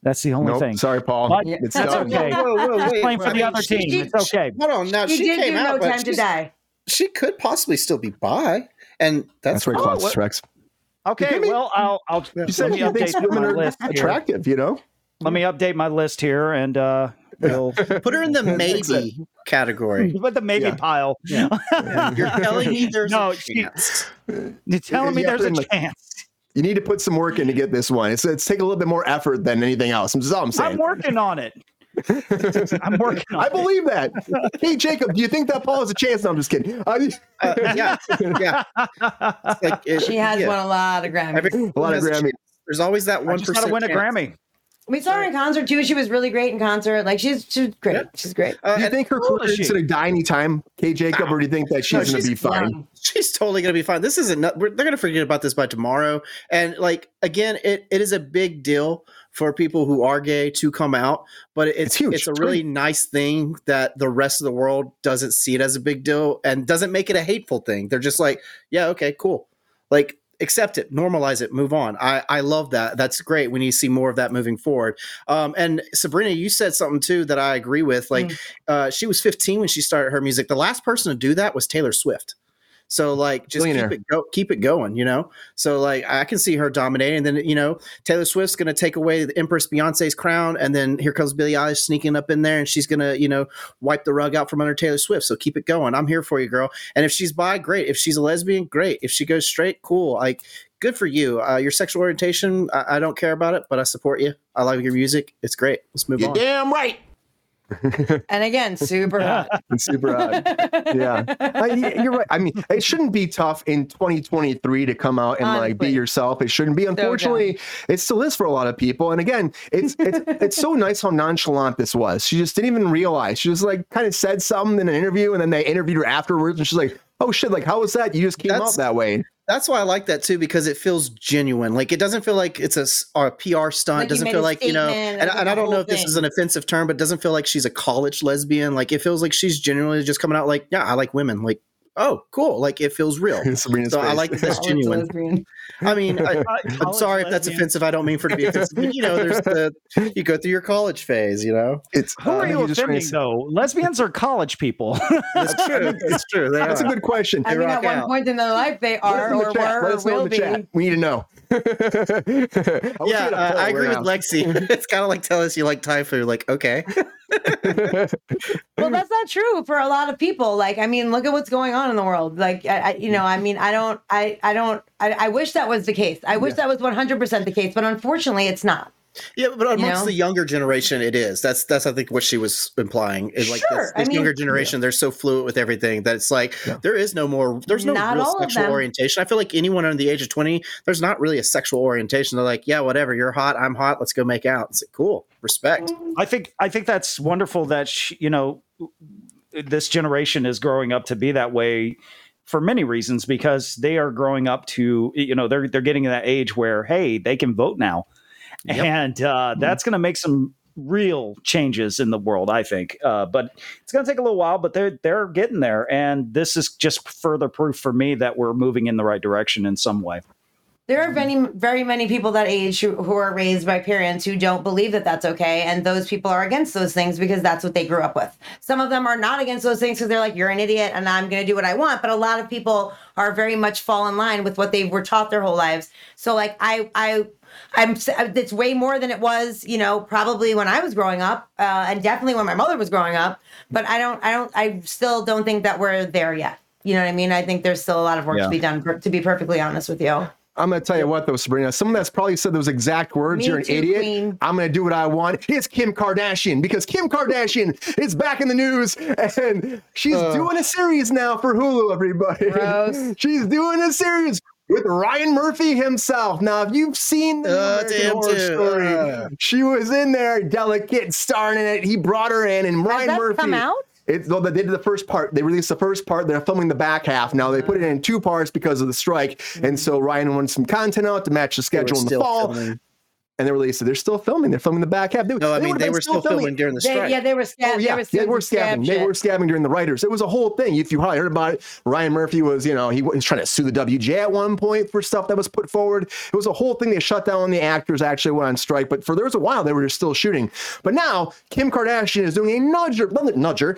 That's the only thing. Sorry, Paul. But it's okay. Whoa, she's playing for the other team. It's okay. Hold on. Now she came out, No Time to Die. She could possibly still be bi, and that's where Colossus Rex. Okay. Well, I'll you said you think women are attractive, you know. Let me update my list here, and we'll put her in the maybe category. Put the maybe pile. Yeah. You're telling me there's a chance. You're telling me there's a chance. You need to put some work in to get this one. It's take a little bit more effort than anything else. That's all I'm saying. I'm working on it. I'm working on I believe that. Hey, Jacob, do you think that Paul has a chance? No, I'm just kidding. Yeah. It's like, she has won a lot of Grammys. A lot of Grammys. There's always that 1%. She's got to win a Grammy. We saw her in concert, too. She was really great in concert. Like, she's great. Yeah. She's great. Do you think her career is going to die anytime, K. Jacob, or do you think that she's going to be fine? She's totally going to be fine. This isn't – they're going to forget about this by tomorrow. And, like, again, it is a big deal for people who are gay to come out, but it's huge. It's a really nice thing that the rest of the world doesn't see it as a big deal and doesn't make it a hateful thing. They're just like, yeah, okay, cool. Like – accept it, normalize it, move on. I love that. That's great. We need to see more of that moving forward. And Sabrina, you said something too that I agree with. Like, she was 15 when she started her music. The last person to do that was Taylor Swift. So like, just keep it going, you know? So like, I can see her dominating. And then, you know, Taylor Swift's going to take away the Empress Beyonce's crown. And then here comes Billie Eilish sneaking up in there and she's going to, you know, wipe the rug out from under Taylor Swift. So keep it going. I'm here for you, girl. And if she's bi, great. If she's a lesbian, great. If she goes straight, cool. Like, good for you. Your sexual orientation, I don't care about it, but I support you. I love your music. It's great. Let's move on. You're damn right. And again, super hot. Super hot. Yeah, you're right. I mean, it shouldn't be tough in 2023 to come out and like be yourself. It shouldn't be. Unfortunately, it still is for a lot of people. And again, it's so nice how nonchalant this was. She just didn't even realize. She just like kind of said something in an interview, and then they interviewed her afterwards, and she's like, "Oh shit! Like, how was that? You just came out that way." That's why I like that too, because it feels genuine. Like, it doesn't feel like it's a PR stunt. It doesn't feel like, you know, and I don't know if this is an offensive term, but it doesn't feel like she's a college lesbian. Like, it feels like she's genuinely just coming out like, yeah, I like women. Like, oh, cool. Like, it feels real. So I like that that's genuine. I mean, I'm sorry if that's offensive. I don't mean for it to be offensive. But, you know, there's you go through your college phase, you know. Who are you offending, though? Lesbians are college people. That's true. It's true. That's a good question. I mean, at one point in their life, they are or were or will be. We need to know. I agree with Lexi. It's kind of like, tell us you like Thai food. Like, okay. Well, that's not true for a lot of people. Like, I mean, look at what's going on in the world. Like, I wish that was the case. I wish that was 100% the case, but unfortunately it's not. Yeah, but amongst the younger generation, it is. That's I think what she was implying is like this younger generation. They're so fluid with everything that it's like there is no more. There's no real sexual orientation. I feel like anyone under the age of 20, there's not really a sexual orientation. They're like, yeah, whatever. You're hot. I'm hot. Let's go make out. It's like, cool. Respect. I think that's wonderful that she, you know, this generation is growing up to be that way. For many reasons, because they are growing up to, you know, they're getting to that age where, hey, they can vote now. Yep. And that's going to make some real changes in the world, I think. But it's going to take a little while, but they're getting there. And this is just further proof for me that we're moving in the right direction in some way. There are very many people that age who are raised by parents who don't believe that that's okay. And those people are against those things because that's what they grew up with. Some of them are not against those things because they're like, you're an idiot and I'm going to do what I want. But a lot of people are very much fall in line with what they were taught their whole lives. So like it's way more than it was, you know, probably when I was growing up and definitely when my mother was growing up. But I still don't think that we're there yet. You know what I mean? I think there's still a lot of work to be done, to be perfectly honest with you. I'm going to tell you what, though, Sabrina, someone that's probably said those exact words, you're an idiot, Queen. I'm going to do what I want. It's Kim Kardashian, because Kim Kardashian is back in the news, and she's doing a series now for Hulu, everybody. Gross. She's doing a series with Ryan Murphy himself. Now, if you've seen the Horror Story, she was in there, delicate, starring in it. He brought her in, and Ryan Murphy. Has that come out? They did the first part. They released the first part. They're filming the back half now. They put it in two parts because of the strike. Mm-hmm. And so Ryan wanted some content out to match the schedule in the fall. Filming. And they released it. They're still filming. They're filming the back half. They were still filming during the strike. They were scabbing during the writers. It was a whole thing. If you probably heard about it, Ryan Murphy was, he was trying to sue the WGA at one point for stuff that was put forward. It was a whole thing. They shut down the actors, actually went on strike. But for there was a while, they were just still shooting. But now Kim Kardashian is doing another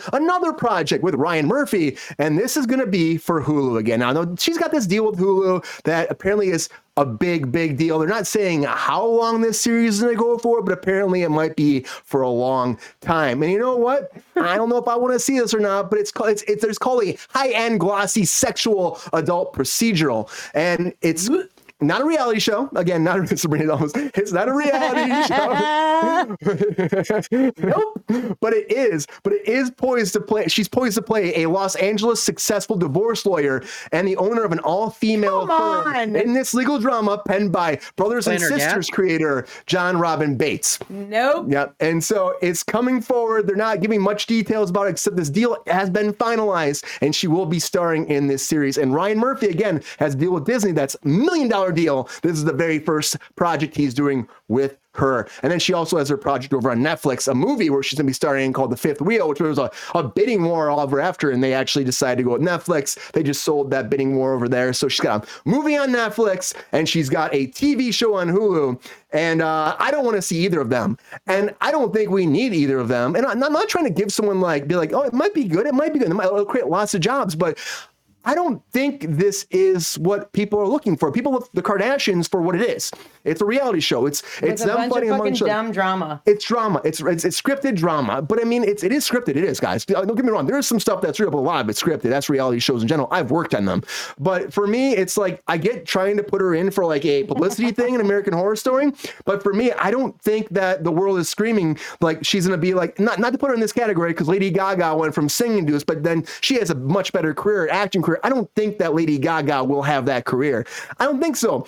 project with Ryan Murphy. And this is going to be for Hulu again. Now, I know she's got this deal with Hulu that apparently is a big, big deal. They're not saying how long this series is going to go for, but apparently it might be for a long time. And you know what? I don't know if I want to see this or not, but it's called a high-end glossy sexual adult procedural. And it's not a reality show. Again, it's not a reality show. Nope. But it is poised to play. She's poised to play a Los Angeles successful divorce lawyer and the owner of an all-female firm in this legal drama penned by Brothers and Sisters creator John Robin Bates. Nope. Yep. And so it's coming forward. They're not giving much details about it, except this deal has been finalized and she will be starring in this series. And Ryan Murphy, again, has a deal with Disney that's $1 million deal. This is the very first project he's doing with her. And then she also has her project over on Netflix, a movie where she's going to be starring in called The Fifth Wheel, which was a bidding war all over after, and they actually decided to go with Netflix. They just sold that bidding war over there. So she's got a movie on Netflix, and she's got a TV show on Hulu, and I don't want to see either of them. And I don't think we need either of them. And I'm not trying to give someone oh, it might be good. It might be good. It'll create lots of jobs, but I don't think this is what people are looking for. People look the Kardashians for what it is. It's a reality show. It's them fighting amongst each other. Dumb drama. It's drama. It's scripted drama. But I mean, it is scripted. It is, guys. Don't get me wrong. There is some stuff that's real, but a lot of it's scripted. That's reality shows in general. I've worked on them. But for me, it's like I get trying to put her in for a publicity thing, an American Horror Story. But for me, I don't think that the world is screaming like she's going to be like, not to put her in this category because Lady Gaga went from singing to this, but then she has a much better career at acting career. I don't think that Lady Gaga will have that career. I don't think so.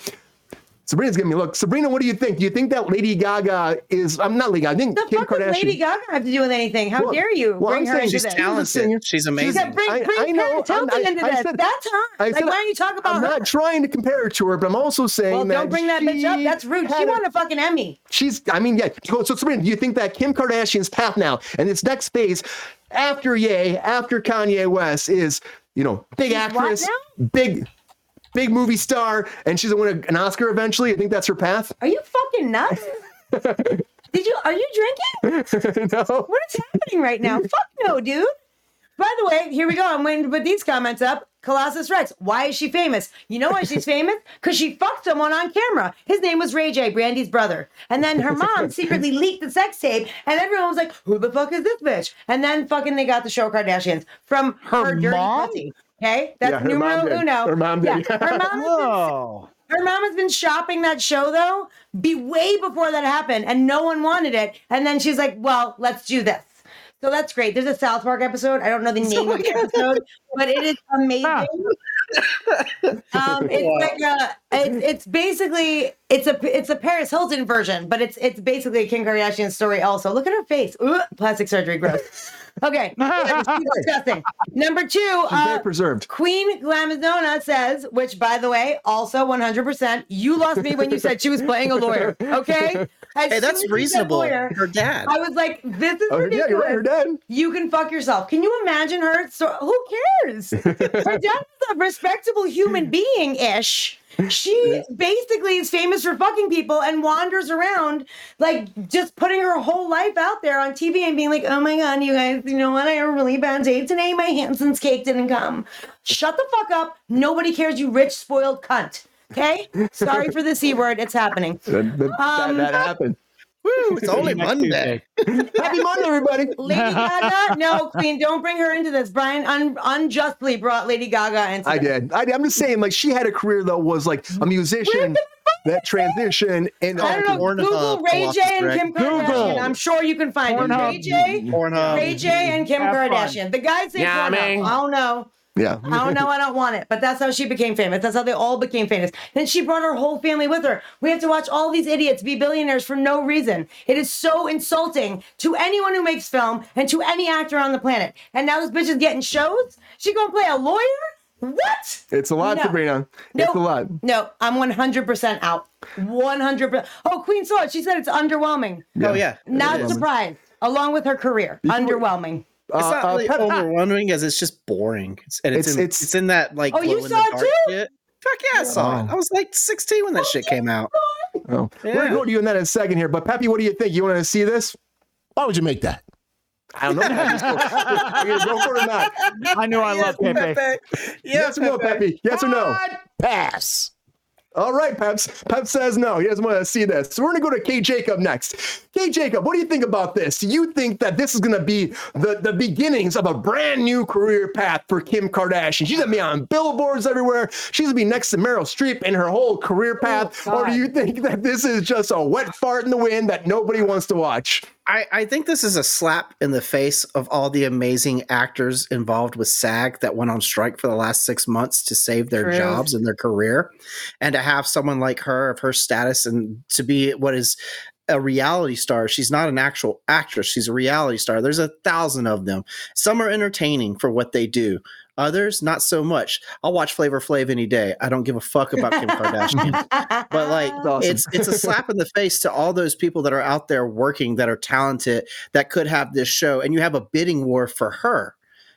Sabrina's giving me a look. Sabrina, what do you think? Do you think that Lady Gaga is? I'm not Lady Gaga. I think Kim Kardashian. What does Lady Gaga have to do with anything? How dare you? Well, I'm saying she's talented. She's amazing. That's her. Why are you talking about her? I'm not trying to compare her to her, but I'm also saying that. Well, don't bring that bitch up. That's rude. She won a fucking Emmy. So, Sabrina, do you think that Kim Kardashian's path now and its next phase after Kanye West is, big actress, big movie star, and she's going to win an Oscar eventually? I think that's her path. Are you fucking nuts? Are you drinking? No. What is happening right now? Fuck no, dude. By the way, here we go. I'm waiting to put these comments up. Colossus Rex. Why is she famous? You know why she's famous? Because she fucked someone on camera. His name was Ray J, Brandy's brother. And then her mom secretly leaked the sex tape, and everyone was like, who the fuck is this bitch? And then fucking they got the show Kardashians from her dirty pussy. Okay, that's numero uno. Her mom did. Yeah. Her mom has been shopping that show, though, way before that happened, and no one wanted it. And then she's like, well, let's do this. So that's great. There's a South Park episode. I don't know the name of the episode, but it is amazing. It's basically a Paris Hilton version, but it's basically a Kim Kardashian story also. Look at her face. Ooh, plastic surgery, gross. Okay, disgusting. Number two, preserved. Queen Glamazona says, which by the way, also 100%. You lost me when you said she was playing a lawyer. Okay, that's reasonable. Her dad. I was like, this is ridiculous. Yeah, you're right, her dad. You can fuck yourself. Can you imagine her? So who cares? Her dad is a respectable human being ish. She basically is famous for fucking people and wanders around just putting her whole life out there on TV and being like, oh my God, you guys, you know what? I had a really bad day today. My Hanson's cake didn't come. Shut the fuck up. Nobody cares, you rich, spoiled cunt. Okay? Sorry for the C word. It's happening. That happened. Woo, it's only Monday. Happy Monday, everybody. Lady Gaga? No, Queen, don't bring her into this. Brian unjustly brought Lady Gaga into I did. I'm just saying, she had a career, though, was a musician that transitioned. And I don't know, Google Ray J and Kim Kardashian. I'm sure you can find him. Ray J and Kim Kardashian. The guys say Pornhub. Oh, no. Yeah. Oh, no, I don't want it. But that's how she became famous. That's how they all became famous. Then she brought her whole family with her. We have to watch all these idiots be billionaires for no reason. It is so insulting to anyone who makes film and to any actor on the planet. And now this bitch is getting shows? She gonna play a lawyer? What? It's a lot, no. Sabrina. No. It's a lot. No, I'm 100% out. 100%. Oh, Queen saw it. She said it's underwhelming. Yeah. Oh, yeah. Not surprised. Along with her career. Underwhelming. It's not really overwhelming as it's just boring. It's in that like. Oh, you saw it too? Shit. Fuck yeah, I saw it. I was like 16 when that shit came out. Oh. Yeah. We're going to go to you in that in a second here, but Peppy, what do you think? You want to see this? Why would you make that? I don't know. Are you going to go for it or not? I know I love Pepe. Yes or no, Peppy? Yes or no? Pass. All right, Peps. Pep says no. He doesn't want to see this. So we're going to go to K. Jacob next. K. Jacob, what do you think about this? Do you think that this is going to be the beginnings of a brand new career path for Kim Kardashian? She's going to be on billboards everywhere. She's going to be next to Meryl Streep in her whole career path. Or do you think that this is just a wet fart in the wind that nobody wants to watch? I think this is a slap in the face of all the amazing actors involved with SAG that went on strike for the last 6 months to save their jobs and their career. And to have someone like her of her status and to be what is a reality star. She's not an actual actress. She's a reality star. There's 1,000 of them. Some are entertaining for what they do. Others, not so much. I'll watch Flavor Flav any day. I don't give a fuck about Kim Kardashian. But like, awesome. It's a slap in the face to all those people that are out there working, that are talented, that could have this show. And you have a bidding war for her.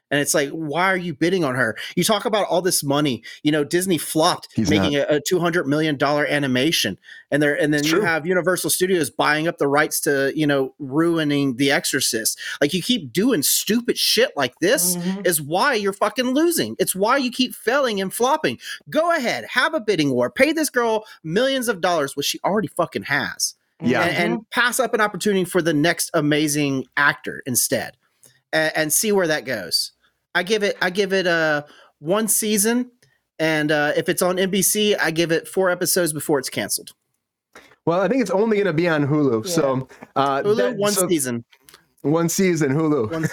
And it's like, why are you bidding on her? You talk about all this money. You know, Disney flopped making a $200 million animation. And then you have Universal Studios buying up the rights to, you know, ruining The Exorcist. Like, you keep doing stupid shit like this is why you're fucking losing. It's why you keep failing and flopping. Go ahead. Have a bidding war. Pay this girl millions of dollars, which she already fucking has. Yeah. And pass up an opportunity for the next amazing actor instead and see where that goes. I give it one season, and if it's on NBC, I give it 4 episodes before it's canceled. Well, I think it's only going to be on Hulu. Yeah. So Hulu, season. One season, Hulu. One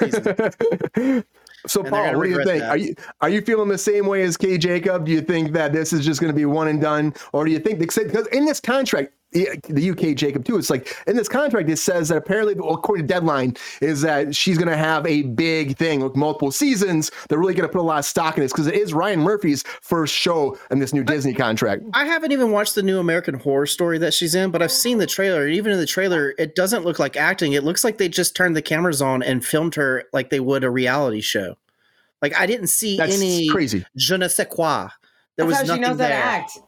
season. So, and Paul, what do you think? That. Are you feeling the same way as K. Jacob? Do you think that this is just going to be one and done, or do you think because in this contract, the UK Jacob too, it's like in this contract it says that apparently, according to Deadline, is that she's going to have a big thing with multiple seasons. They're really going to put a lot of stock in this because it is Ryan Murphy's first show in this new Disney contract. I haven't even watched the new American Horror Story that she's in, but I've seen the trailer. And even in the trailer, it doesn't look like acting. It looks like they just turned the cameras on and filmed her like they would a reality show. Like, I didn't see any crazy je ne sais quoi. There was nothing there. That's how she knows how to act.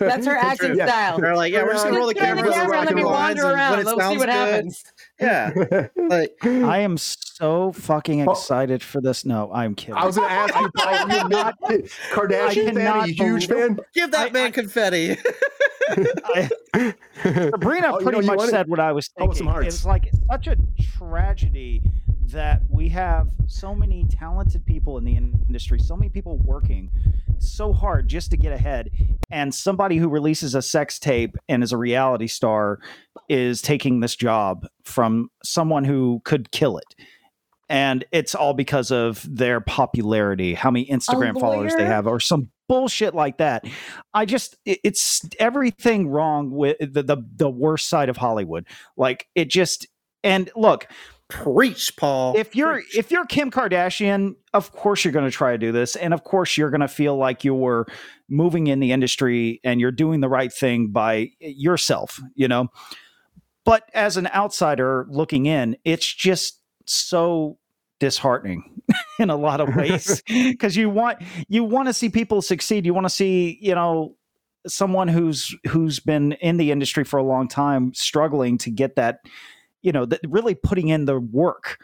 That's her acting style. They're like, we're just gonna roll the cameras around, let me wander around, let's see what happens. Yeah, like, I am so fucking excited for this. No, I'm kidding. I was gonna ask you, Paul, you're not Kardashian fan? Are you huge fan? Give that man confetti. Sabrina pretty much said what I was thinking. It's like such a tragedy that we have so many talented people in the industry, so many people working so hard just to get ahead, and somebody who releases a sex tape and is a reality star is taking this job from someone who could kill it. And it's all because of their popularity, how many Instagram followers they have or some bullshit like that. I just, it's everything wrong with the worst side of Hollywood. Like, it just, and look, preach, Paul. If you're Kim Kardashian, of course you're going to try to do this, and of course you're going to feel like you're moving in the industry and you're doing the right thing by yourself, you know. But as an outsider looking in, it's just so disheartening in a lot of ways because you want to see people succeed. You want to see, you know, someone who's been in the industry for a long time struggling to get that. You know, that really putting in the work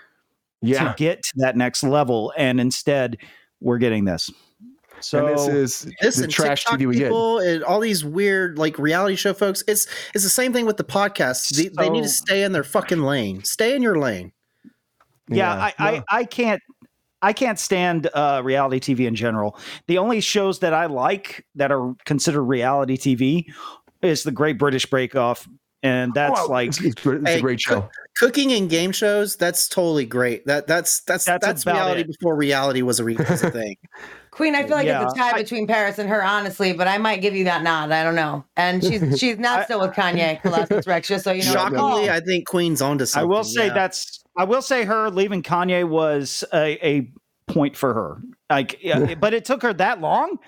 to get to that next level, and instead we're getting this. So and this is the trash TikTok TV we people get. And all these weird like reality show folks. It's the same thing with the podcast. They need to stay in their fucking lane. Stay in your lane. Yeah. I can't stand reality TV in general. The only shows that I like that are considered reality TV is the Great British Bake Off, And that's it's a great show. Cooking and game shows, that's totally great. That's reality before reality was a thing. Queen, I feel like it's a tie between Paris and her, honestly, but I might give you that nod. I don't know. And she's not still with Kanye, Colossus Rex, just so you know. Shockingly, I think Queen's onto something. I will say her leaving Kanye was a point for her. But it took her that long.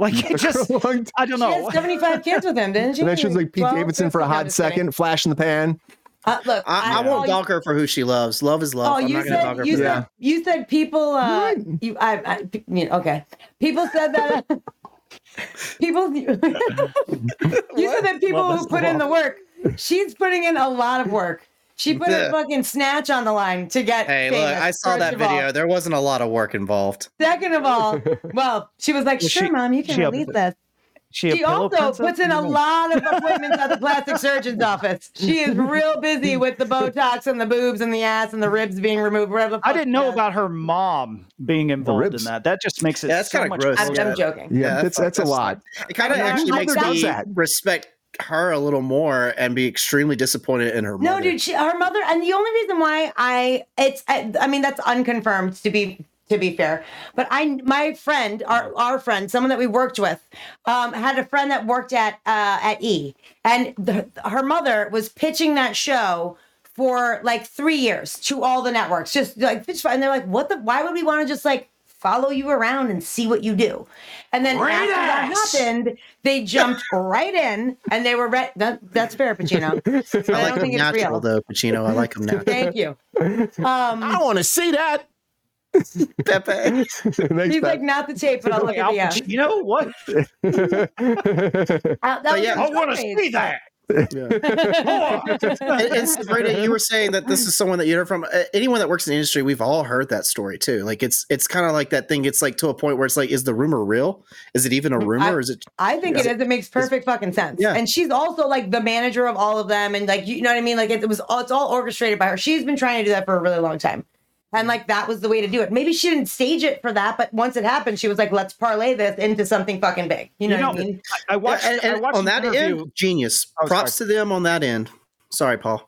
I don't know. She had 75 kids with him, didn't she? And then she was like Pete Davidson for a hot second, flash in the pan. Look, I won't dog her for who she loves. Love is love. Oh, I'm not going to dog her for that. You said people. Okay. People said that. You said that people who put in the work. She's putting in a lot of work. She put a fucking snatch on the line to get famous. Look, I saw that video. There wasn't a lot of work involved. Second of all, she was like, sure, Mom, you can release this. She also puts in a lot of appointments at the plastic surgeon's office. She is real busy with the Botox and the boobs and the ass and the ribs being removed. I didn't know about her mom being involved in that. That just makes it that's so kind of gross. I'm joking. Yeah, that's a lot. It kind of actually makes me respect her a little more and be extremely disappointed in her mother. No, dude, her mother. And the only reason why that's unconfirmed to be fair, but my friend, our friend, someone that we worked with, had a friend that worked at E, and her mother was pitching that show for 3 years to all the networks, and they're like, why would we want to just follow you around and see what you do? And then after that happened, they jumped right in and they were that's fair, Pacino. I don't think it's real though, Pacino. I like him now. Thank you. I want to see that. Pepe. He's like, not the tape, but I'll look at the app. You know what? I want to see that. Yeah. and Sabrina, you were saying that this is someone that you heard from. Anyone that works in the industry, we've all heard that story too. It's kind of like that thing. It's to a point where it's is the rumor real? Is it even a rumor? I think it is. It makes perfect fucking sense. Yeah. And she's also the manager of all of them, and you know what I mean. It's all orchestrated by her. She's been trying to do that for a really long time. And that was the way to do it. Maybe she didn't stage it for that, but once it happened, she was like, let's parlay this into something fucking big. You know what I mean? I watched on that end, genius. Props to them on that end. Sorry, Paul.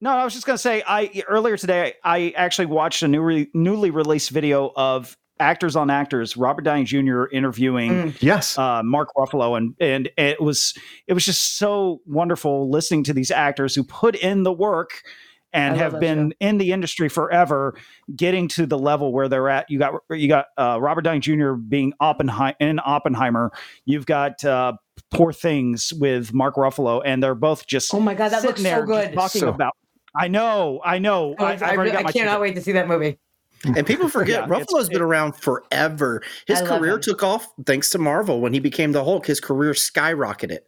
No, I was just going to say, earlier today, I actually watched a newly released video of Actors on Actors, Robert Downey Jr. interviewing Mark Ruffalo, and it was just so wonderful listening to these actors who put in the work and have been in the industry forever, getting to the level where they're at. You got Robert Downey Jr. being Oppenheimer. You've got Poor Things with Mark Ruffalo, and they're both just, oh my God, that looks so good. I know. I cannot wait to see that movie. And people forget Ruffalo's been around forever. His career took off thanks to Marvel. When he became the Hulk, his career skyrocketed.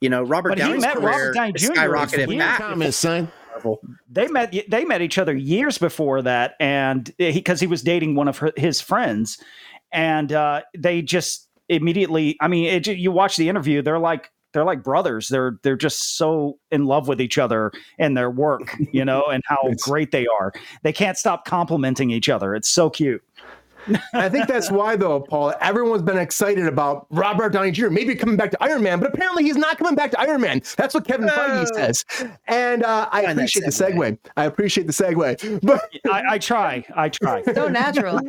Robert Downey's career skyrocketed back. They met each other years before that, and because he was dating one of his friends, and they just immediately. I mean, you watch the interview; they're like brothers. They're just so in love with each other and their work, and how great they are. They can't stop complimenting each other. It's so cute. I think that's why, though, Paul, everyone's been excited about Robert Downey Jr. maybe coming back to Iron Man, but apparently he's not coming back to Iron Man. That's what Kevin Feige says. And I appreciate the segue. But I try. So natural.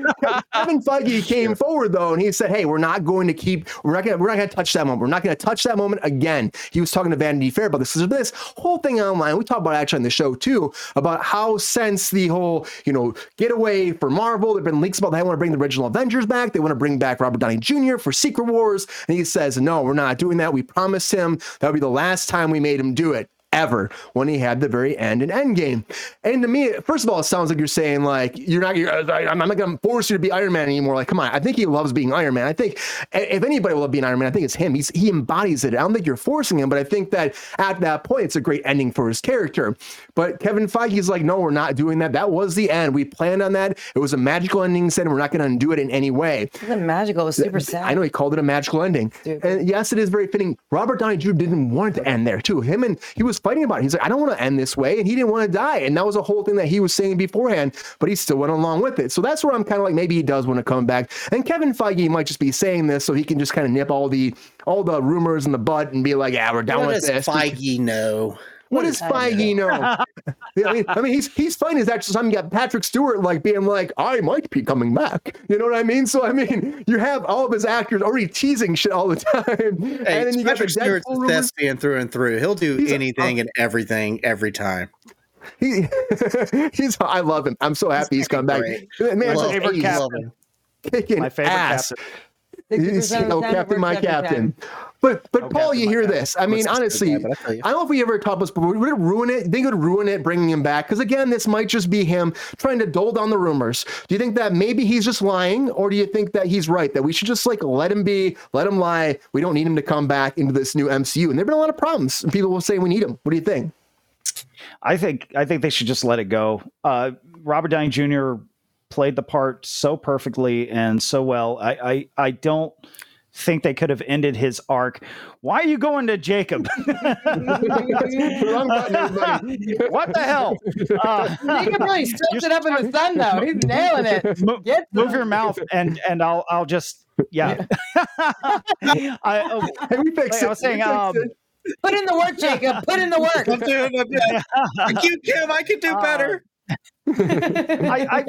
Kevin Feige came forward, though, and he said, hey, we're not going to touch that moment again. He was talking to Vanity Fair about this. There's this whole thing online. We talked about it actually on the show, too, about how since the whole, getaway for Marvel, there have been leaks about they want to bring the original Avengers back. They want to bring back Robert Downey Jr. for Secret Wars. And he says, no, we're not doing that. We promised him that would be the last time we made him do it ever, when he had the very end in Endgame. And to me, first of all, it sounds like you're saying, I'm not going to force you to be Iron Man anymore. Come on. I think he loves being Iron Man. I think if anybody will love being Iron Man, I think it's him. He embodies it. I don't think you're forcing him, but I think that at that point, it's a great ending for his character. But Kevin Feige's like, no, we're not doing that. That was the end. We planned on that. It was a magical ending, said, and we're not going to undo it in any way. It wasn't magical. It was super sad. I know he called it a magical ending. Dude. And yes, it is very fitting. Robert Downey Jr. didn't want it to end there, too. He was fighting about it. He's like, I don't want to end this way, and he didn't want to die, and that was a whole thing that he was saying beforehand, but he still went along with it. So that's where I'm kind of like, maybe he does want to come back, and Kevin Feige might just be saying this so he can just kind of nip all the rumors in the bud and be like, yeah, we're down with this. Feige know? What does Feige know? I mean, he's fighting his actual time. You got Patrick Stewart like being like, I might be coming back. You know what I mean? So I mean, you have all of his actors already teasing shit all the time. Hey, and then you got Patrick Stewart's a thespian through and through. He'll do anything and everything every time. I love him. I'm so happy he's come back. Man, my favorite captain. Kicking ass. Captain. But Paul, you hear this. I mean, honestly, I don't know if we ever talked about this, but would it ruin it? Think it would ruin it bringing him back? Because again, this might just be him trying to dole down the rumors. Do you think that maybe he's just lying, or do you think that he's right? That we should just like let him be, let him lie. We don't need him to come back into this new MCU. And there've been a lot of problems, and people will say we need him. What do you think? I think they should just let it go. Robert Downey Jr. played the part so perfectly and so well. I don't think they could have ended his arc. Why are you going to Jacob? What the hell? Jacob really soaks it up in the sun, though. He's nailing it. Move your mouth, and I'll just put in the work, Jacob. Put in the work. I'm doing my best. Thank you, Kim. I can do better. I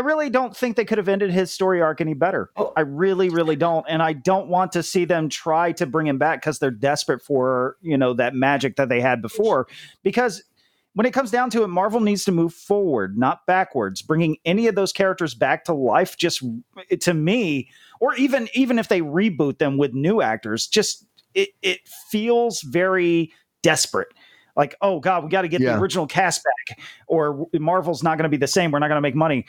really don't think they could have ended his story arc any better. I really, really don't. And I don't want to see them try to bring him back because they're desperate for, that magic that they had before. Because when it comes down to it, Marvel needs to move forward, not backwards. Bringing any of those characters back to life, just to me, or even if they reboot them with new actors, just it feels very desperate. Like, oh, God, we got to get the original cast back, or Marvel's not going to be the same. We're not going to make money.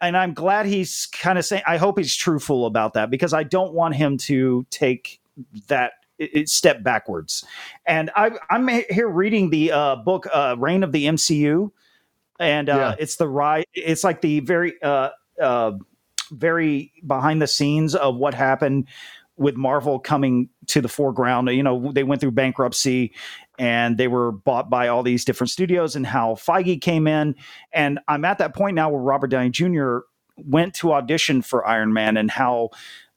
And I'm glad he's kind of saying, I hope he's truthful about that, because I don't want him to take that step backwards. And I'm here reading the book, Reign of the MCU. And it's the ride. It's like the very behind the scenes of what happened with Marvel coming to the foreground. They went through bankruptcy and they were bought by all these different studios, and how Feige came in. And I'm at that point now where Robert Downey Jr. went to audition for Iron Man, and how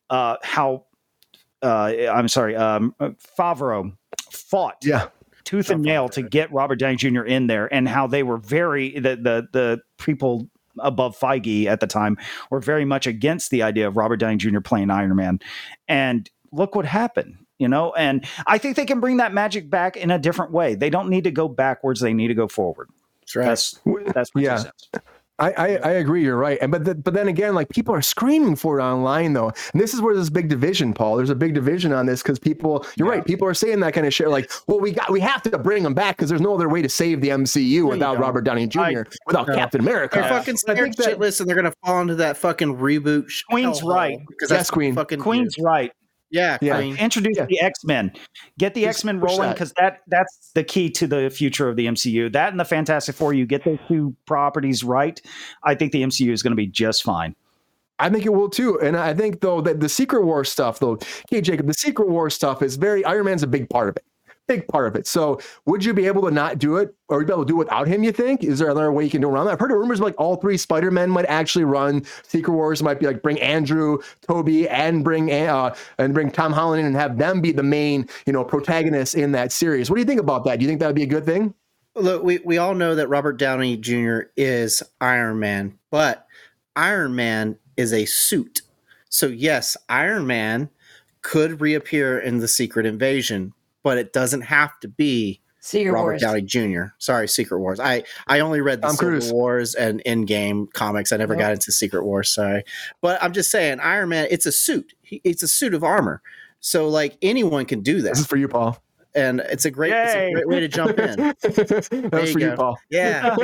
Favreau fought tooth and nail to get Robert Downey Jr. in there, and how they were the people above Feige at the time were very much against the idea of Robert Downey Jr. playing Iron Man. And look what happened, and I think they can bring that magic back in a different way. They don't need to go backwards. They need to go forward. That's right. That's what it says. I agree. You're right. And but then again, like, people are screaming for it online, though. And this is where there's a big division, Paul. There's a big division on this, because people, right, people are saying that kind of shit. Like, well, we have to bring him back because there's no other way to save the MCU without Robert Downey Jr., without Captain America. They're fucking scared shitless, and they're going to fall into that fucking reboot. Queen's right. Because that's Queen. Queen's right. Yeah. I mean, introduce the X-Men. Get the X-Men rolling, because that's the key to the future of the MCU. That and the Fantastic Four, you get those two properties right, I think the MCU is going to be just fine. I think it will too. And I think, though, that the Secret Wars stuff, though, K. Jacob, the Secret Wars stuff is Iron Man's a big part of it. So would you be able to not do it, or be able to do it without him, you think? Is there another way you can do around that? I've heard of rumors like all three Spider-Men might actually run Secret Wars. Might be like, bring Andrew, Toby, and bring Tom Holland in, and have them be the main, protagonists in that series. What do you think about that? Do you think that would be a good thing? Look, we all know that Robert Downey Jr. is Iron Man, but Iron Man is a suit. So yes, Iron Man could reappear in the Secret Invasion, but it doesn't have to be Robert Downey Jr. Sorry, Secret Wars. I only read the Secret Wars and Endgame comics. I never got into Secret Wars, sorry. But I'm just saying, Iron Man, it's a suit. It's a suit of armor. So, like, anyone can do this. This is for you, Paul. And it's a great way to jump in. That's for you, Paul. Yeah.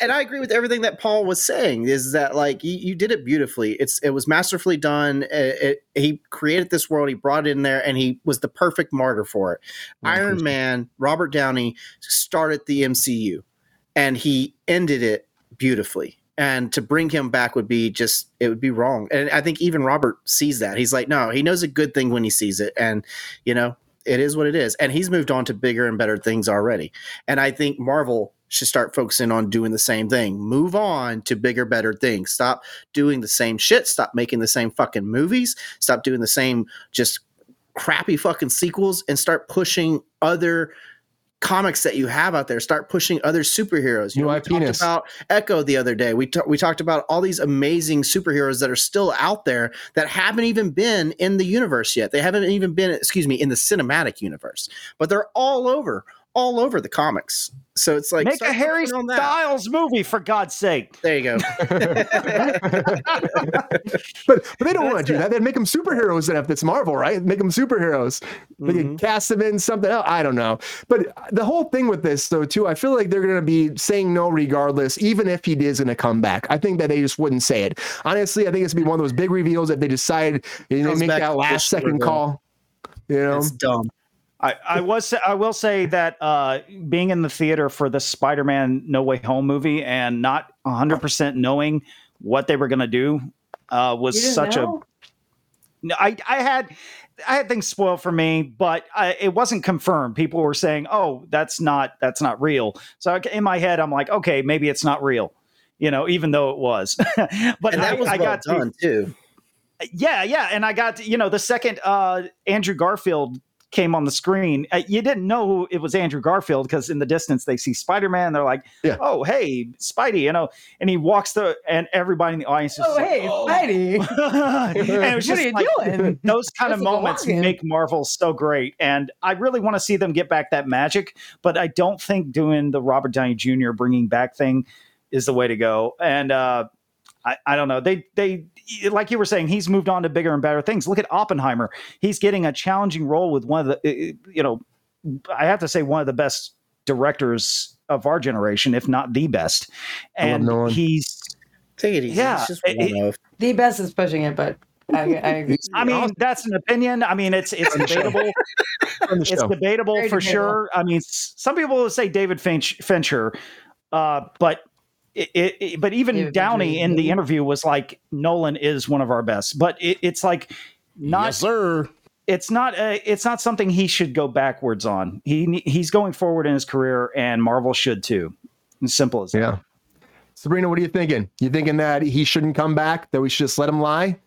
And I agree with everything that Paul was saying, is that, like, you did it beautifully. It was masterfully done. He created this world. He brought it in there, and he was the perfect martyr for it. Iron Man, Robert Downey, started the MCU, and he ended it beautifully. And to bring him back would be wrong. And I think even Robert sees that. He's like, no, he knows a good thing when he sees it. And, it is what it is. And he's moved on to bigger and better things already. And I think Marvel should start focusing on doing the same thing. Move on to bigger, better things. Stop doing the same shit. Stop making the same fucking movies. Stop doing the same just crappy fucking sequels and start pushing other comics that you have out there. Start pushing other superheroes. You know, we talked about Echo the other day. We talked about all these amazing superheroes that are still out there that haven't even been in the universe yet. They haven't even been, in the cinematic universe. But they're all over the comics. So it's like, make a Harry Styles movie, for God's sake. There you go. but they don't want to do that. They'd make them superheroes. That's Marvel, right? Make them superheroes. They can cast them in something else. I don't know. But the whole thing with this, though, too, I feel like they're going to be saying no regardless, even if he is going to come back. I think that they just wouldn't say it. Honestly, I think it's going to be one of those big reveals that they decide, make that last second call. It's dumb. I will say that being in the theater for the Spider-Man No Way Home movie and not 100% knowing what they were going to do was such know? A. No, I had things spoiled for me, but it wasn't confirmed. People were saying, "Oh, that's not real." So in my head, I'm like, "Okay, maybe it's not real," even though it was. But and that was I got done too. Yeah, and I got the second Andrew Garfield came on the screen, you didn't know who it was Andrew Garfield, because in the distance they see Spider-Man, they're like, oh, hey, Spidey, and he walks and everybody in the audience is like, hey, Spidey. And it was just what are you doing? Those kind of moments make Marvel so great, and I really want to see them get back that magic, but I don't think doing the Robert Downey Jr. bringing back thing is the way to go, and I don't know. They like you were saying, he's moved on to bigger and better things. Look at Oppenheimer. He's getting a challenging role with one of the, I have to say one of the best directors of our generation, if not the best. And he's take it easy. Yeah, it's just the best is pushing it, but I agree. I mean, that's an opinion. I mean, it's debatable. It's debatable for sure. I mean, some people will say David Fincher, but. But even Downey in the interview was like, Nolan is one of our best, but it's like not, yes, sir. It's not something he should go backwards on. He's going forward in his career, and Marvel should too. As simple as that. Sabrina, what are you thinking? You thinking that he shouldn't come back? That we should just let him lie?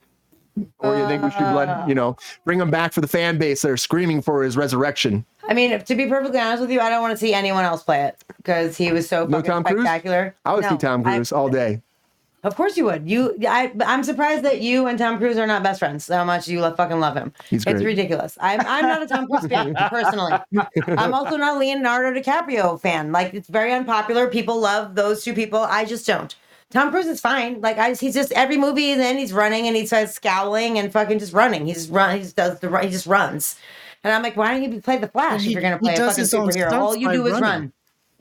Or you think we should bring him back for the fan base that are screaming for his resurrection? I mean, to be perfectly honest with you, I don't want to see anyone else play it because he was so fucking spectacular. I would see Tom Cruise all day. Of course you would. I'm surprised that you and Tom Cruise are not best friends. How much you fucking love him. He's great. It's ridiculous. I'm not a Tom Cruise fan personally. I'm also not a Leonardo DiCaprio fan. Like, it's very unpopular. People love those two people. I just don't. Tom Cruise is fine. Like, he's just every movie, and then he's running and he starts scowling and fucking just running. He just runs. He just runs. And I'm like, why don't you play the Flash if you're gonna play a fucking superhero? All you do is run.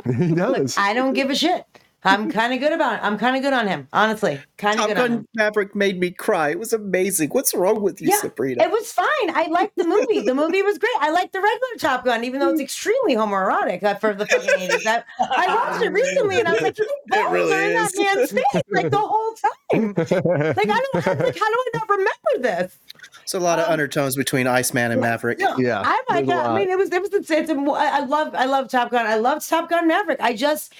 He does. Look, I don't give a shit. I'm kind of good about it. I'm kind of good on him, honestly. Kind of good on him. Top Gun Maverick made me cry. It was amazing. What's wrong with you, Sabrina? It was fine. I liked the movie. The movie was great. I liked the regular Top Gun, even though it's extremely homoerotic for the fucking 80s. I watched it recently, and I was like, you balls really are in that man's face like the whole time. Like, how do I not remember this? It's a lot of undertones between Iceman and Maverick. Yeah. I love Top Gun. I loved Top Gun Maverick. I just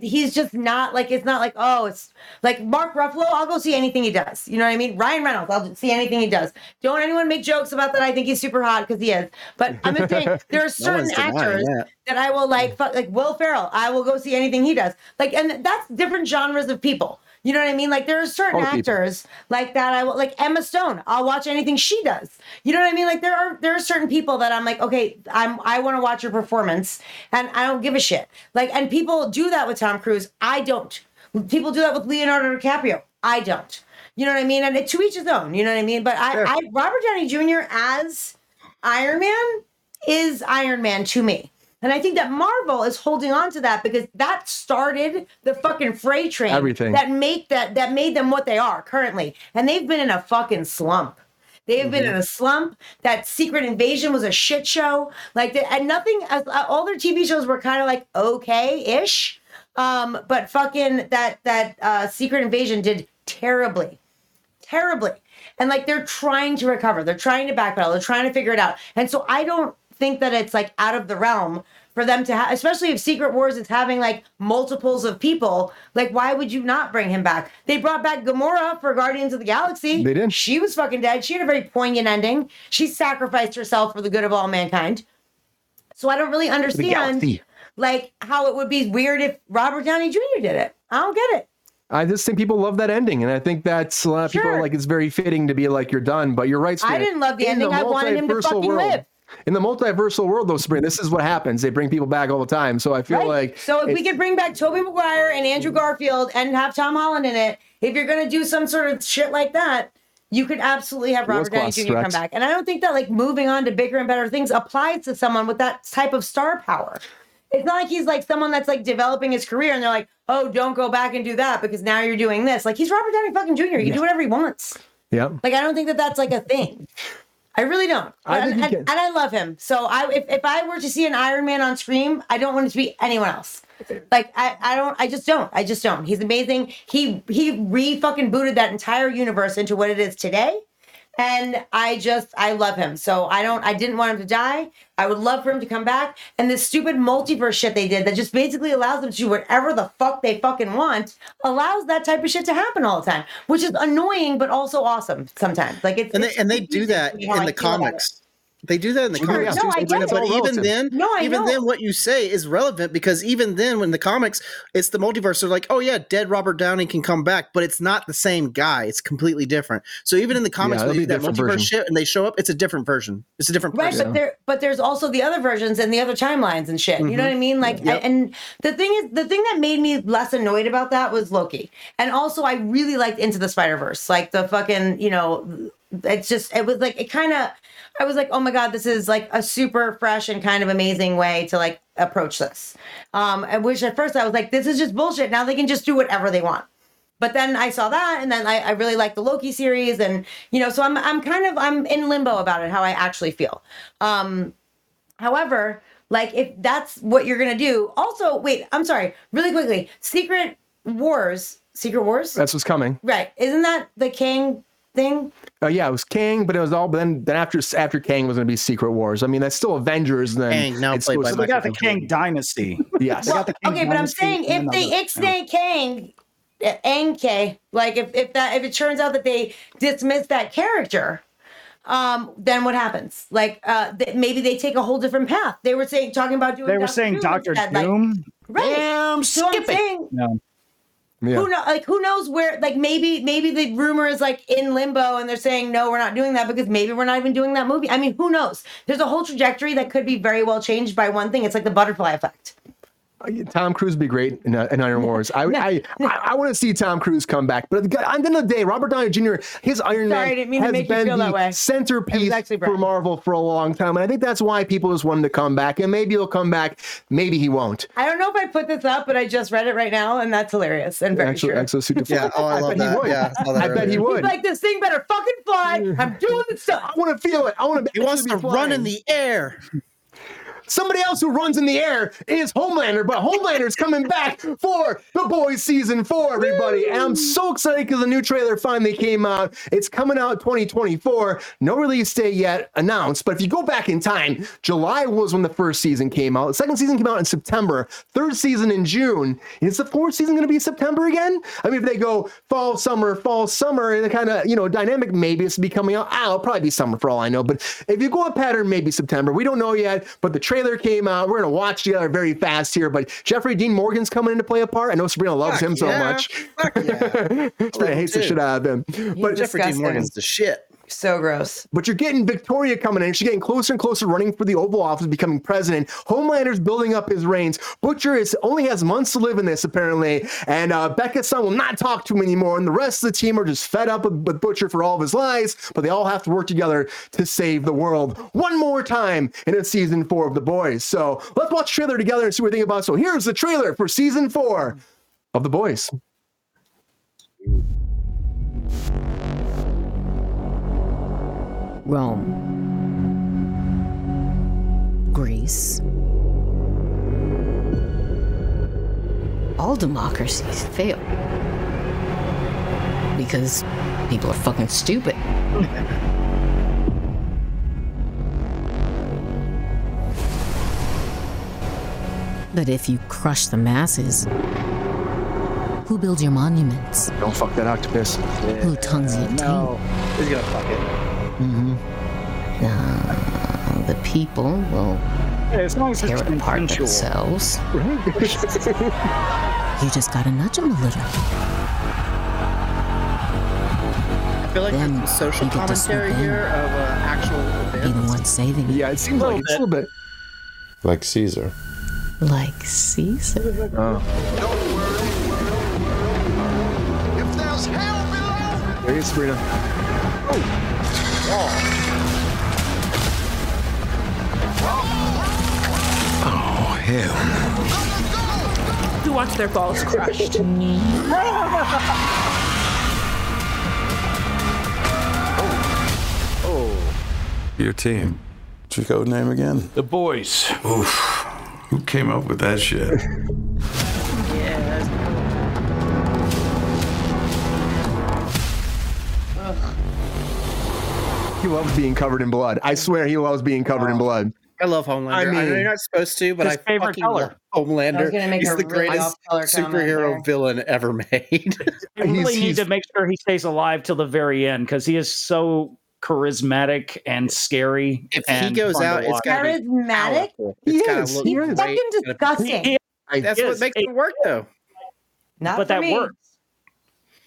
he's just not like, it's not like, oh, it's like Mark Ruffalo. I'll go see anything he does. You know what I mean? Ryan Reynolds. I'll see anything he does. Don't anyone make jokes about that. I think he's super hot because he is. But I'm just saying there are certain actors that I will like Will Ferrell. I will go see anything he does. Like, and that's different genres of people. You know what I mean? Like, there are certain actors like that. I will, like Emma Stone. I'll watch anything she does. You know what I mean? Like, there are certain people that I'm like, okay, I want to watch your performance, and I don't give a shit. Like, and people do that with Tom Cruise. I don't. People do that with Leonardo DiCaprio. I don't. You know what I mean? And to each his own. You know what I mean? But I Robert Downey Jr. as Iron Man is Iron Man to me. And I think that Marvel is holding on to that because that started the fucking freight train. Everything. That made them what they are currently. And they've been in a fucking slump. They've been in a slump. That Secret Invasion was a shit show. Like, and nothing, all their TV shows were kind of like okay-ish. But fucking that Secret Invasion did terribly. Terribly. And like, they're trying to recover. They're trying to backpedal. They're trying to figure it out. And so I don't think that it's like out of the realm for them to have, especially if Secret Wars is having like multiples of people. Like, why would you not bring him back? They brought back Gamora for Guardians of the Galaxy. They did. She was fucking dead. She had a very poignant ending. She sacrificed herself for the good of all mankind. So I don't really understand like how it would be weird if Robert Downey Jr. did it. I don't get it. I just think people love that ending, and I think that's a lot of people are like, it's very fitting to be like, you're done, but you're right, Stan. I didn't love the ending. I wanted him to fucking live. In the multiversal world, though, Sabrina, this is what happens. They bring people back all the time. So I feel like... So if we could bring back Tobey Maguire and Andrew Garfield and have Tom Holland in it, if you're going to do some sort of shit like that, you could absolutely have Robert Downey Jr. come back. And I don't think that like moving on to bigger and better things applies to someone with that type of star power. It's not like he's like someone that's like developing his career and they're like, oh, don't go back and do that because now you're doing this. Like, he's Robert Downey fucking Jr. He can do whatever he wants. Yeah. Like, I don't think that that's like a thing. I really don't. And I love him. So if I were to see an Iron Man on screen, I don't want it to be anyone else. Like, I just don't. He's amazing. He re-fucking booted that entire universe into what it is today. And I love him. So I didn't want him to die. I would love for him to come back. And this stupid multiverse shit they did that just basically allows them to do whatever the fuck they fucking want, allows that type of shit to happen all the time, which is annoying, but also awesome sometimes. Like they do that in the comics. They do that in the comics. No, I get it. But even then, what you say is relevant because even then, when the comics, it's the multiverse. They're like, oh yeah, dead Robert Downey can come back, but it's not the same guy. It's completely different. So even in the comics, they do that multiverse shit, and they show up. It's a different version. It's a different person. Right, but there's also the other versions and the other timelines and shit. Mm-hmm. You know what I mean? Like, and the thing that made me less annoyed about that was Loki, and also I really liked Into the Spider-Verse, like the fucking, you know. It's just, it was like, it kind of, I was like, oh my God, this is like a super fresh and kind of amazing way to like approach this. Which at first I was like, this is just bullshit. Now they can just do whatever they want. But then I saw that, and then I really like the Loki series, and, you know, so I'm in limbo about it, how I actually feel. However, like, if that's what you're going to do, also, wait, I'm sorry, really quickly, Secret Wars? That's what's coming. Right. Isn't that the Kang thing? It was Kang, but it was all. But then after Kang was going to be Secret Wars. I mean, that's still Avengers. Then Kang now played by. So they got the Kang dynasty. Yes. Well, okay, but I'm saying if they ixnay Kang, Aang-K, like if it turns out that they dismiss that character, then what happens? Like maybe they take a whole different path. They were talking about doing. They were saying Doctor Doom. Right. Damn, so I'm saying. No. Yeah. Who knows where, like, maybe the rumor is like in limbo and they're saying, no, we're not doing that because maybe we're not even doing that movie. I mean, who knows? There's a whole trajectory that could be very well changed by one thing. It's like the butterfly effect. Tom Cruise would be great in Iron Wars. I want to see Tom Cruise come back. But at the end of the day, Robert Downey Jr., his Iron Man has been the centerpiece for Marvel for a long time. And I think that's why people just want him to come back. And maybe he'll come back. Maybe he won't. I don't know if I put this up, but I just read it right now. And that's hilarious. And very true. Yeah, oh, I love that. Yeah, I bet he would. He's like, this thing better fucking fly. I'm doing this stuff. I want to feel it. He wants to run in the air. Somebody else who runs in the air is Homelander, but Homelander's coming back for The Boys Season 4, everybody. And I'm so excited because the new trailer finally came out. It's coming out 2024. No release date yet announced, but if you go back in time, July was when the first season came out. The second season came out in September. Third season in June. Is the fourth season going to be September again? I mean, if they go fall, summer, and the kind of, you know, dynamic, maybe it's be coming out. It'll probably be summer for all I know, but if you go a pattern, maybe September. We don't know yet, but the trailer came out. We're going to watch the other very fast here, but Jeffrey Dean Morgan's coming in to play a part. I know Sabrina loves him so much. Sabrina hates the shit out of him. But Jeffrey Dean Morgan's the shit. So gross. But you're getting Victoria coming in. She's getting closer and closer, running for the Oval Office, becoming president. Homelander's building up his reigns. Butcher only has months to live in this, apparently. And Becca's son will not talk to him anymore. And the rest of the team are just fed up with Butcher for all of his lies. But they all have to work together to save the world one more time in a season 4 of The Boys. So let's watch the trailer together and see what we think about it. So here's the trailer for season 4 of The Boys. Rome, Greece, all democracies fail because people are fucking stupid. But if you crush the masses, who builds your monuments? Don't fuck that octopus. Yeah. Who tongues your tail? He's gonna fuck it. Mm-hmm. The people will tear it apart themselves. Right? You just gotta nudge them a little. I feel like then there's some social commentary here of actual events. Be the one saving it. Yeah, it seems like it's a little bit. Like Caesar. Like Caesar? Oh. Don't worry. There you go, Sabrina. Oh, hell no. Who wants their balls crushed? Me. Oh. Your team. What's your code name again? The Boys. Oof. Who came up with that shit? He loves being covered in blood. I swear he loves being covered in blood. I love Homelander. I mean, I know you're not supposed to, but I fucking love Homelander. He's the greatest superhero villain ever made. You really need to make sure he stays alive till the very end because he is so charismatic and scary. If he goes out, it's gotta be charismatic. He is. He's fucking disgusting. That's what makes it work, though. But that works.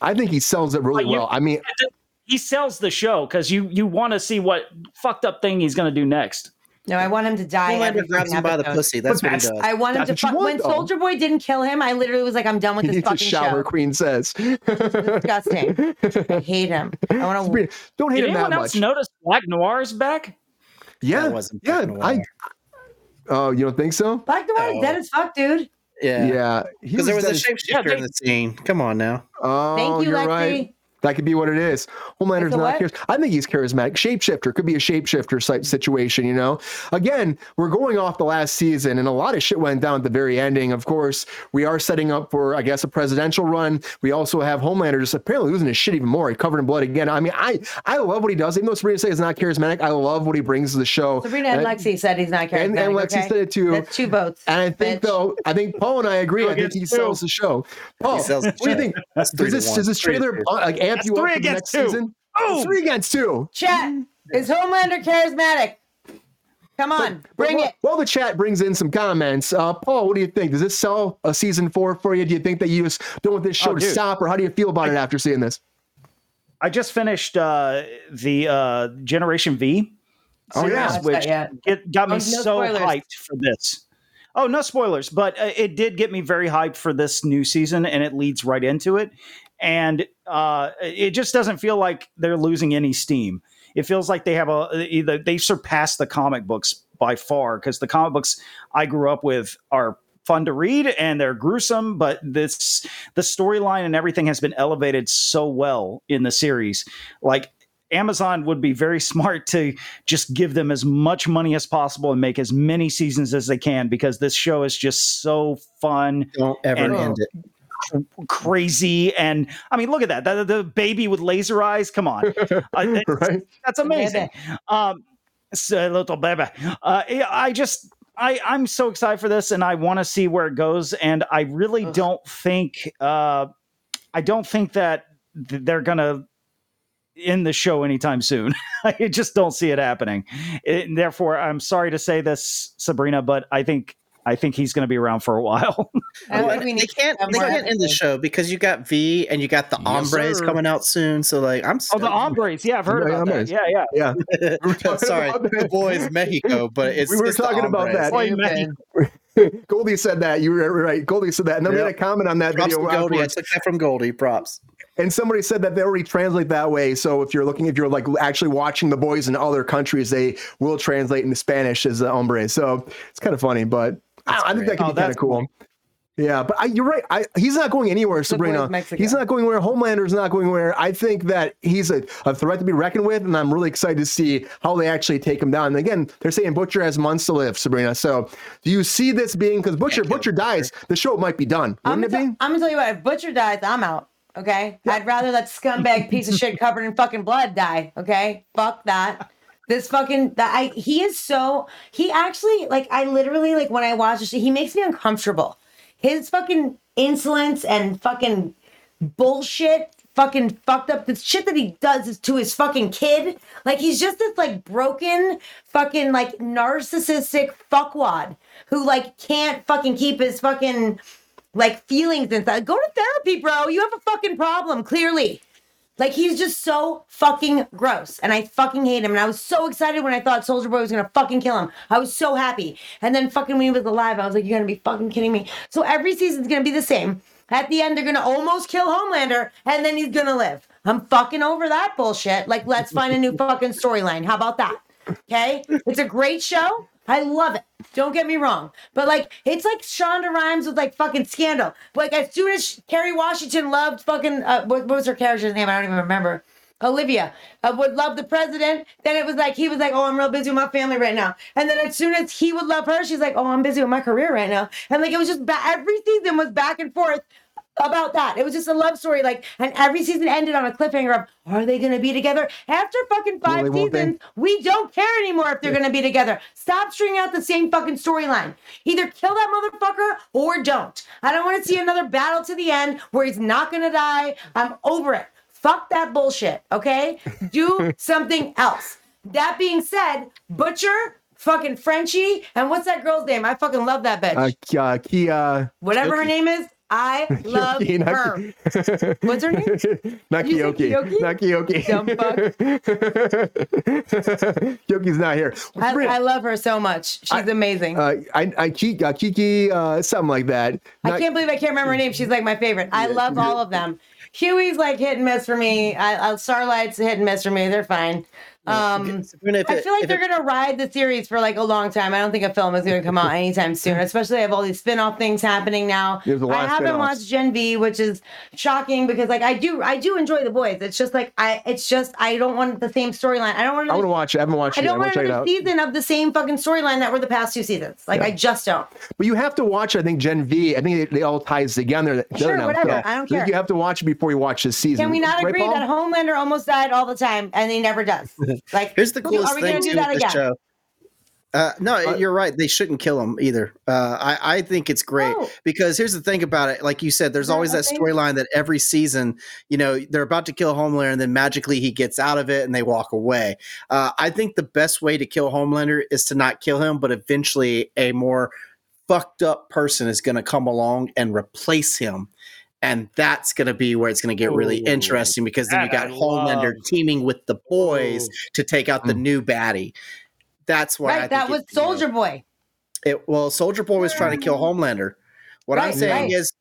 I think he sells it really well. I mean... He sells the show because you want to see what fucked up thing he's going to do next. No, I want him to die. Homelander grabs him by the pussy. That's what he does. I want him to fuck. When Soldier Boy didn't kill him, I literally was like, I'm done with this fucking show. Shower Queen says. Disgusting. I hate him. I want to. Don't hate him that much. Did anyone else notice Black Noir's back? Yeah. Yeah. Oh, you don't think so? Black Noir is dead as fuck, dude. Yeah. Because there was a shapeshifter in the scene. Come on now. Oh, thank you, Lexi. That could be what it is. Homelander's not here. I think he's charismatic. Shapeshifter. Could be a shapeshifter type situation, you know? Again, we're going off the last season, and a lot of shit went down at the very ending. Of course, we are setting up for, I guess, a presidential run. We also have Homelander just apparently losing his shit even more. He covered in blood again. I mean, I love what he does. Even though Sabrina says he's not charismatic, I love what he brings to the show. Sabrina and Lexi said he's not charismatic. And Lexi said it too. That's two votes. And I think, I think Paul and I agree. I think he sells the show. Paul, what do you think? Does this trailer... That's you three against two. Season. Oh, 3 against 2. Chat, is Homelander charismatic? Come on, bring it. Well, the chat brings in some comments. Paul, what do you think? Does this sell a season 4 for you? Do you think that you just don't want this show to stop, or how do you feel about it after seeing this? I just finished the Generation V series, which it got me so hyped for this. Oh, no spoilers, but it did get me very hyped for this new season, and it leads right into it. And it just doesn't feel like they're losing any steam. It feels like they have they've surpassed the comic books by far, because the comic books I grew up with are fun to read and they're gruesome, but the storyline and everything has been elevated so well in the series. Like, Amazon would be very smart to just give them as much money as possible and make as many seasons as they can, because this show is just so fun. Don't ever end it. Crazy. And I mean, look at that, the baby with laser eyes, come on. That's amazing. Little baby. I'm so excited for this, and I want to see where it goes, and I really don't think that they're gonna end the show anytime soon. I just don't see it happening, and therefore I'm sorry to say this, Sabrina, but I think he's going to be around for a while. They can't end the show because you got V and you got the Hombres coming out soon. So like, I'm still... the Hombres. Yeah, I've heard about that. Yeah. Sorry, The Boys Mexico, but it's... We were talking about that. Goldie said that. You were right. Goldie said that, and then we had a comment on that video. Goldie, I took that from Goldie. Props. And somebody said that they already translate that way. So if you're actually watching The Boys in other countries, they will translate into Spanish as Hombres. So it's kind of funny, but I think that could be kind of cool. Yeah, but you're right. He's not going anywhere, Sabrina. He's not going anywhere. Homelander's not going anywhere. I think that he's a threat to be reckoned with, and I'm really excited to see how they actually take him down. And again, they're saying Butcher has months to live, Sabrina. So do you see this being... because Butcher dies, the show might be done. I'm going to tell you what. If Butcher dies, I'm out. Okay? I'd rather that scumbag piece of shit covered in fucking blood die. Okay? Fuck that. This fucking, he actually, like, I literally, like, when I watch this, he makes me uncomfortable. His fucking insolence and fucking bullshit, fucking fucked up, the shit that he does to his fucking kid. Like, he's just this, like, broken, fucking, like, narcissistic fuckwad who, like, can't fucking keep his fucking, like, feelings inside. Go to therapy, bro. You have a fucking problem, clearly. Like, he's just so fucking gross. And I fucking hate him. And I was so excited when I thought Soulja Boy was going to fucking kill him. I was so happy. And then fucking when he was alive, I was like, you're going to be fucking kidding me. So every season's going to be the same. At the end, they're going to almost kill Homelander. And then he's going to live. I'm fucking over that bullshit. Like, let's find a new fucking storyline. How about that? Okay? It's a great show. I love it. Don't get me wrong. But, like, it's like Shonda Rhimes with, like, fucking Scandal. Like, as soon as Kerry Washington loved fucking, what was her character's name? I don't even remember. Olivia would love the president. Then it was like, he was like, oh, I'm real busy with my family right now. And then as soon as he would love her, she's like, oh, I'm busy with my career right now. And, like, it was just, every season was back and forth about that. It was just a love story. Like, and every season ended on a cliffhanger of, are they going to be together? After fucking 5 seasons, we don't care anymore if they're going to be together. Stop stringing out the same fucking storyline. Either kill that motherfucker or don't. I don't want to see another battle to the end where he's not going to die. I'm over it. Fuck that bullshit. Okay? Do something else. That being said, Butcher, fucking Frenchie, and what's that girl's name? I fucking love that bitch. Kia. Whatever her name is. I love her. What's her name? Not Kiyoki. Dumb fuck. Kiyoki's not here. I love her so much. She's amazing. Kiki, something like that. I can't believe I can't remember her name. She's like my favorite. I love all of them. Huey's like hit and miss for me. Starlight's hit and miss for me. They're fine. I feel like they're going to ride the series for like a long time. I don't think a film is going to come out anytime soon, especially I have all these spin-off things happening now. I haven't watched Gen V, which is shocking because like I do enjoy The Boys. It's just like I don't want the same storyline. I don't want a season of the same fucking storyline that were the past 2 seasons. Like, yeah. I just don't. But you have to watch, I think, Gen V. I think they all ties together. Sure, whatever. Yeah. I don't care. I think you have to watch it before you watch this season. Can we not agree that Homelander almost died all the time and he never does? Like, here's the coolest thing too with this show. No, you're right. They shouldn't kill him either. I think it's great because here's the thing about it. Like you said, there's always that storyline that every season, you know, they're about to kill Homelander and then magically he gets out of it and they walk away. I think the best way to kill Homelander is to not kill him, but eventually a more fucked up person is going to come along and replace him. And that's going to be where it's going to get really interesting because then you got Homelander teaming with the boys to take out the new baddie. That's why that was Soldier Boy. Soldier Boy was trying to kill Homelander. What I'm saying is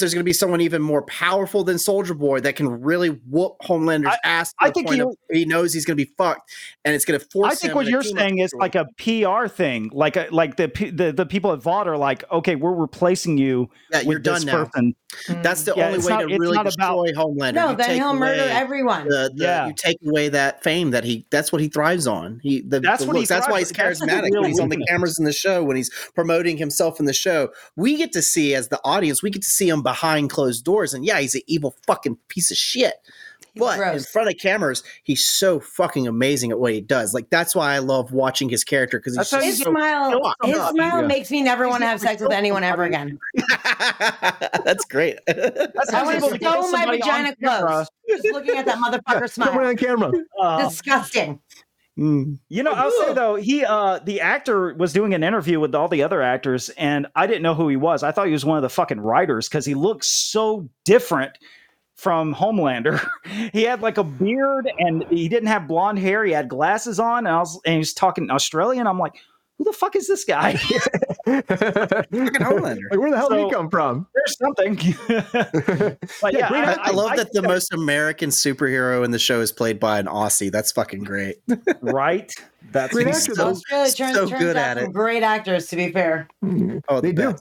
there's going to be someone even more powerful than Soldier Boy that can really whoop Homelander's ass. I think he knows he's going to be fucked, and it's going to force. I think what you're saying is like a PR thing, like the people at VOD are like, okay, we're replacing you with this person. That's the only way to really destroy Homelander. No, then he'll murder everyone. You take away that fame that's what he thrives on. That's why he's charismatic when he's on the cameras in the show, when he's promoting himself in the show. We get to see as the audience. We get to see him behind closed doors, and yeah, he's an evil fucking piece of shit. But in front of cameras, he's so fucking amazing at what he does. Like, that's why I love watching his character because his smile makes me never want to have sex with anyone ever again. That's great. I want to sew my vagina closed just looking at that motherfucker smile. Someone on camera. Disgusting. You know, I'll say though, he the actor was doing an interview with all the other actors, and I didn't know who he was. I thought he was one of the fucking writers because he looked so different from Homelander. He had like a beard and he didn't have blonde hair. He had glasses on, and he was talking Australian. I'm like, who the fuck is this guy? Fucking Homelander. Like, where the hell did he come from? There's something. But yeah, I love that the most American superhero in the show is played by an Aussie. That's fucking great. Right? That's good at it. Great actors, to be fair. They do.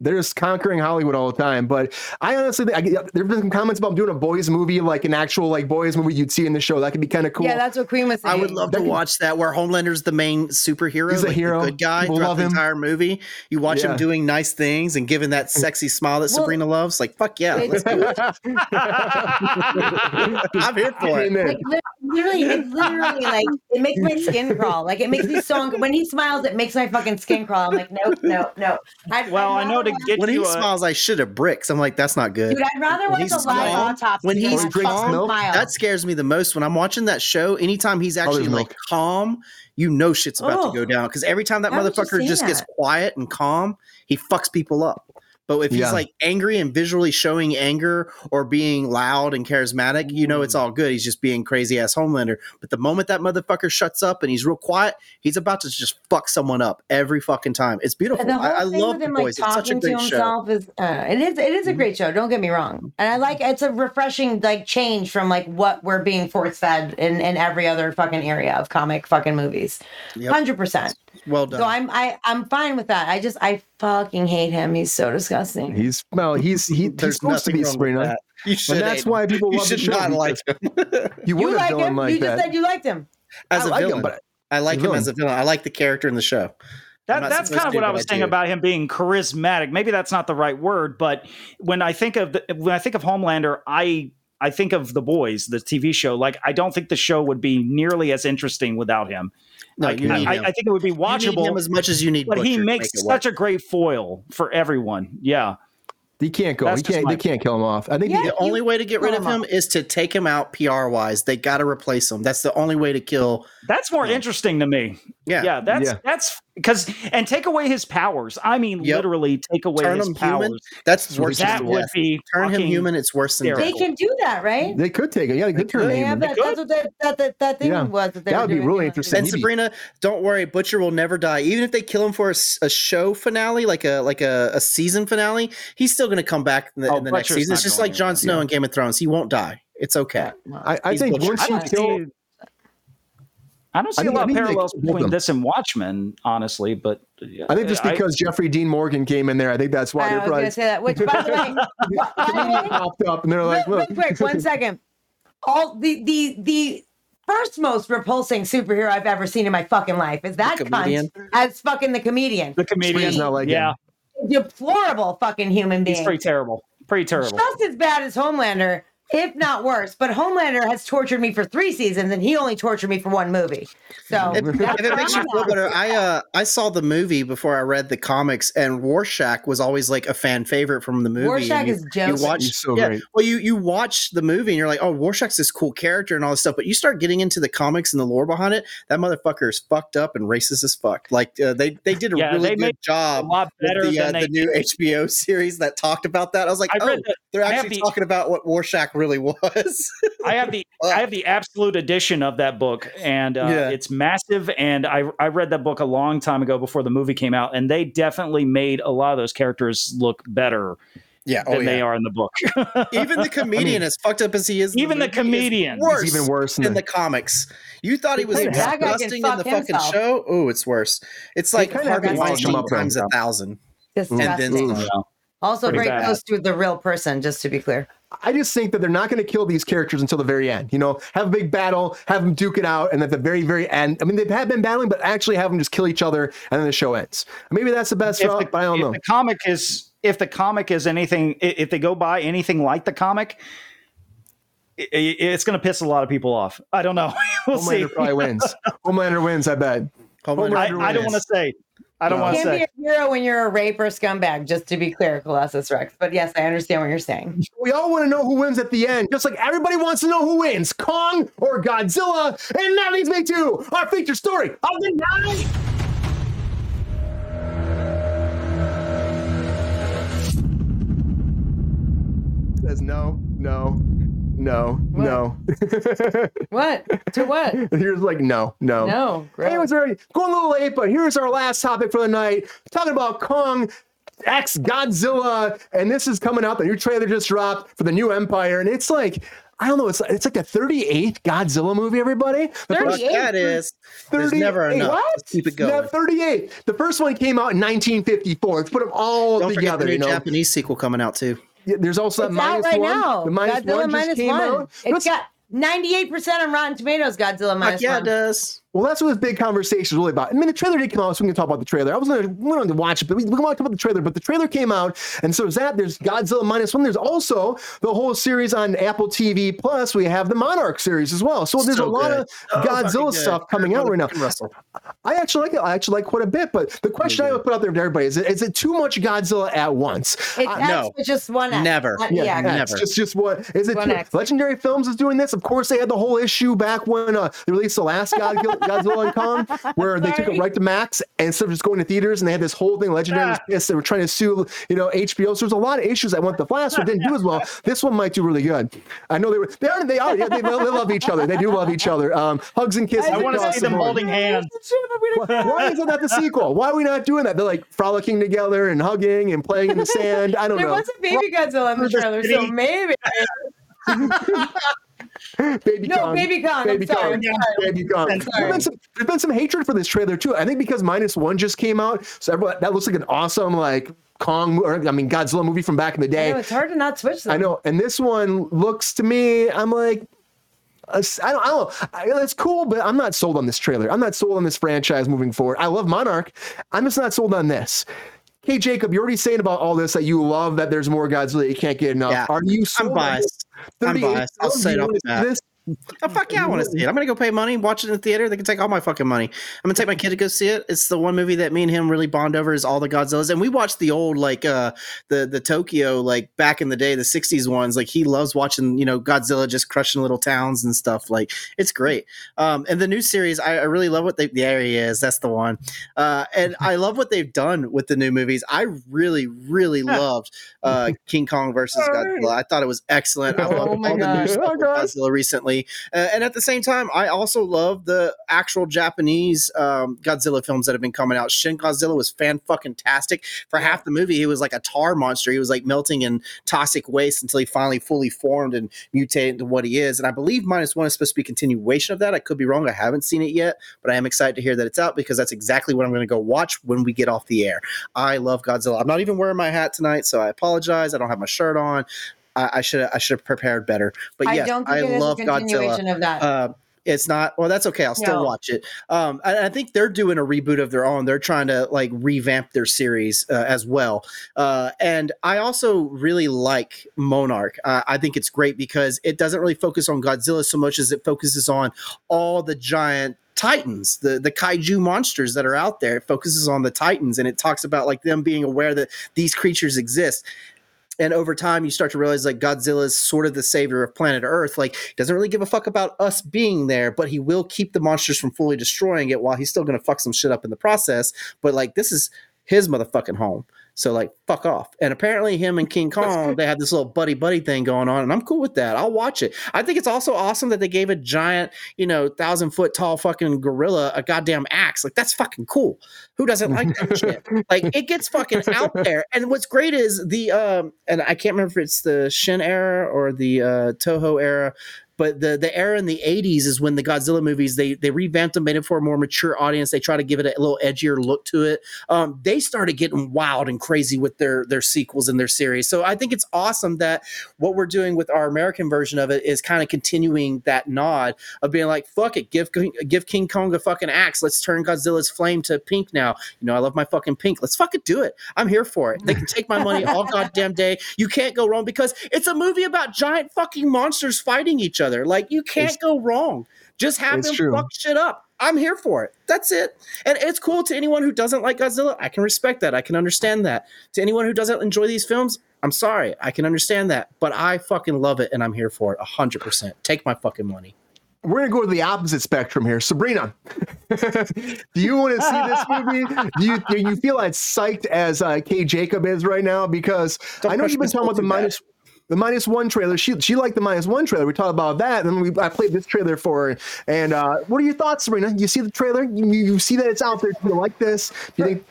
They're just conquering Hollywood all the time. But I honestly think there have been some comments about doing a boys movie, like an actual like boys movie you'd see in the show. That could be kind of cool. Yeah, that's what Queen was saying. I would love to watch that where Homelander's the main superhero. He's a hero. The good guy throughout the entire movie. You watch him doing nice things and giving that sexy smile that Sabrina loves. Like, fuck yeah. Let's do it. I'm here for it. Like, It literally, like, it makes my skin crawl. Like, it makes me so, when he smiles, it makes my fucking skin crawl. I'm like, no. When he smiles, I should have bricks. I'm like, that's not good. Dude, I'd rather watch a live autopsy. When he's drinking milk, that scares me the most. When I'm watching that show, anytime he's actually, like, calm, you know shit's about to go down. Because every time that motherfucker just gets quiet and calm, he fucks people up. But if he's like angry and visually showing anger or being loud and charismatic, you know, it's all good. He's just being crazy ass Homelander. But the moment that motherfucker shuts up and he's real quiet, he's about to just fuck someone up every fucking time. It's beautiful. I love The Boys. It's such a great show. It is a great show. Don't get me wrong. And I like, it's a refreshing like change from like what we're being force fed in every other fucking area of comic fucking movies. Yep. 100%. Well done. So I'm fine with that. I fucking hate him. He's so disgusting. He's supposed to be Sabrina. And that's why people love the show. You should not like him. You like him. Like you just said you liked him. I like him as a villain. I like the character in the show. That's kind of what I was saying about him being charismatic. Maybe that's not the right word, but when I think of Homelander, I think of The Boys, the TV show. Like, I don't think the show would be nearly as interesting without him. I think it would be watchable. You need him as much as you need Butcher. But he makes such a great foil for everyone. Yeah. He can't go. They can't kill him off. I think the only way to get rid of him is to take him out PR-wise. They got to replace him. That's the only way to kill. That's more interesting to me. Yeah. Yeah. That's because, and take away his powers. I mean, literally take away his powers. Human. That's worse. That would be turn him human. It's worse than they can do that, right? They could take it. Yeah, they could turn him human. That's what that thing was. That would be really interesting. And Sabrina, don't worry, Butcher will never die. Even if they kill him for a show finale, like a season finale, he's still going to come back in the next season. It's just like Jon Snow in Game of Thrones. He won't die. It's okay. I think once you kill. I don't see a lot of parallels between this and Watchmen, honestly, but I think just because Jeffrey Dean Morgan came in there, I think that's why you're probably going to say that. Which, by the way, popped up and they're like, "Look, quick, 1 second." All the first most repulsing superhero I've ever seen in my fucking life is that cunt as fucking the comedian. The comedian's not like deplorable fucking human being. He's pretty terrible. Just as bad as Homelander. If not worse, but Homelander has tortured me for 3 seasons, and he only tortured me for 1 movie. So if it makes you feel better, I saw the movie before I read the comics, and Rorschach was always like a fan favorite from the movie. Rorschach is just so great. Well, you watch the movie and you're like, oh, Rorschach's this cool character and all this stuff, but you start getting into the comics and the lore behind it. That motherfucker is fucked up and racist as fuck. Like they did a really good job. A lot better with the new HBO series that talked about that. I was like, they're actually talking about what Rorschach really was. I have the absolute edition of that book, and it's massive, and I read that book a long time ago before the movie came out, and they definitely made a lot of those characters look better than they are in the book. Even the comedian, as fucked up as he is, he's even worse than the comics. You thought he was disgusting in the fucking show? Oh, it's worse. It's like Harvey Weinstein times 1,000. Disgusting. And then also very close to the real person, just to be clear. I just think that they're not going to kill these characters until the very end. You know, have a big battle, have them duke it out, and at the very, very end, I mean, they have been battling, but actually have them just kill each other, and then the show ends. Maybe that's the best route, but I don't know. If the comic is anything, if they go by anything like the comic, it's going to piss a lot of people off. I don't know. We'll see. Homelander probably wins. Homelander wins, I bet. Homelander wins. I don't want to say. I don't want to say. You can't be a hero when you're a rape or scumbag, just to be clear, Colossus Rex. But yes, I understand what you're saying. We all want to know who wins at the end, just like everybody wants to know who wins, Kong or Godzilla. And that leads me to our feature story of the night. Says no. What? To what? Here's like, no. Great. Anyway, it's already going a little late, but here's our last topic for the night. We're talking about Kong X Godzilla, and this is coming out. The new trailer just dropped for the new Empire, and it's like, I don't know, it's like the 38th Godzilla movie, everybody. 38th? That is. 38. There's never enough. What? Let's keep it going. No, 38. The first one came out in 1954. Let's put them all together. Forget the new Japanese sequel coming out, too. Yeah, there's also that minus out right one. Now. The minus Godzilla one just minus came one. Out. It's got 98% on Rotten Tomatoes. Godzilla minus one. Yeah, it does. Well, that's what this big conversation is really about. I mean, the trailer did come out, so we can talk about the trailer. I was going to watch it, but we want to talk about the trailer. But the trailer came out, and so there's that. There's Godzilla Minus One. There's also the whole series on Apple TV Plus. We have the Monarch series as well. So there's a lot of Godzilla stuff coming out right now. I actually like it. I actually like quite a bit. But the question I would put out there to everybody is it too much Godzilla at once? No, just one. Never. Never. Just what is it? Legendary Films is doing this. Of course, they had the whole issue back when they released the last Godzilla and Kong, where they took it right to Max and instead of just going to theaters, and they had this whole thing. Legendary was pissed. They were trying to sue, HBO. So there's a lot of issues that went the last one didn't do as well. This one might do really good. I know they are. Yeah, they love each other. They do love each other. Hugs and kisses. I want to see them holding hands. Why isn't that the sequel? Why are we not doing that? They're like frolicking together and hugging and playing in the sand. I don't know. There was a baby Godzilla in the trailer, so maybe. Baby Kong. There's been some hatred for this trailer too. I think because Minus One just came out, so everyone, that looks like an awesome Godzilla movie from back in the day. I know, it's hard to not switch them. I know, and this one looks to me, I'm like, I don't know. It's cool, but I'm not sold on this trailer. I'm not sold on this franchise moving forward. I love Monarch. I'm just not sold on this. Hey, Jacob, you're already saying about all this that you love that there's more Godzilla you can't get enough. Yeah. Are you sold? I'm biased. I'll say it off the bat. Oh, fuck yeah, I want to see it. I'm going to go pay money, watch it in the theater. They can take all my fucking money. I'm going to take my kid to go see it. It's the one movie that me and him really bond over is all the Godzillas. And we watched the old, the Tokyo, back in the day, the 60s ones. Like, he loves watching, Godzilla just crushing little towns and stuff. Like, it's great. And the new series, I really love what there he is. That's the one. And I love what they've done with the new movies. I really, really loved King Kong versus Godzilla. I thought it was excellent. I loved the new stuff with Godzilla recently. And at the same time, I also love the actual Japanese Godzilla films that have been coming out. Shin Godzilla was fan-fucking-tastic. For half the movie, he was like a tar monster. He was like melting in toxic waste until he finally fully formed and mutated into what he is. And I believe Minus One is supposed to be a continuation of that. I could be wrong. I haven't seen it yet, but I am excited to hear that it's out because that's exactly what I'm going to go watch when we get off the air. I love Godzilla. I'm not even wearing my hat tonight, so I apologize. I don't have my shirt on. I should have prepared better, but yes, I love Godzilla. Of that. It's not well. That's okay. I'll still watch it. I think they're doing a reboot of their own. They're trying to revamp their series as well. And I also really like Monarch. I think it's great because it doesn't really focus on Godzilla so much as it focuses on all the giant Titans, the kaiju monsters that are out there. It focuses on the Titans, and it talks about them being aware that these creatures exist. And over time, you start to realize Godzilla is sort of the savior of planet Earth. He doesn't really give a fuck about us being there, but he will keep the monsters from fully destroying it while he's still going to fuck some shit up in the process. But this is his motherfucking home. So fuck off. And apparently him and King Kong, they have this little buddy thing going on, and I'm cool with that. I'll watch it. I think it's also awesome that they gave a giant, 1,000-foot tall fucking gorilla a goddamn axe. That's fucking cool. Who doesn't like that shit? It gets fucking out there. And what's great is the and I can't remember if it's the Shin era or the Toho era. But the era in the 80s is when the Godzilla movies, they revamped them, made it for a more mature audience. They try to give it a little edgier look to it. They started getting wild and crazy with their sequels and their series. So I think it's awesome that what we're doing with our American version of it is kind of continuing that nod of being fuck it, give King Kong a fucking axe. Let's turn Godzilla's flame to pink now. I love my fucking pink. Let's fucking do it. I'm here for it. They can take my money all goddamn day. You can't go wrong because it's a movie about giant fucking monsters fighting each other. You can't go wrong. Just have them fuck shit up. I'm here for it. That's it. And it's cool to anyone who doesn't like Godzilla. I can respect that. I can understand that. To anyone who doesn't enjoy these films, I'm sorry. I can understand that. But I fucking love it, and I'm here for it 100%. Take my fucking money. We're going to go to the opposite spectrum here. Sabrina, do you want to see this movie? Do you feel as psyched as K. Jacob is right now? Because I know you've been talking about the Minus One trailer, she liked the Minus One trailer. We talked about that, and then I played this trailer for her. And what are your thoughts, Sabrina? You see the trailer? You see that it's out there? Do you like this? Do you think?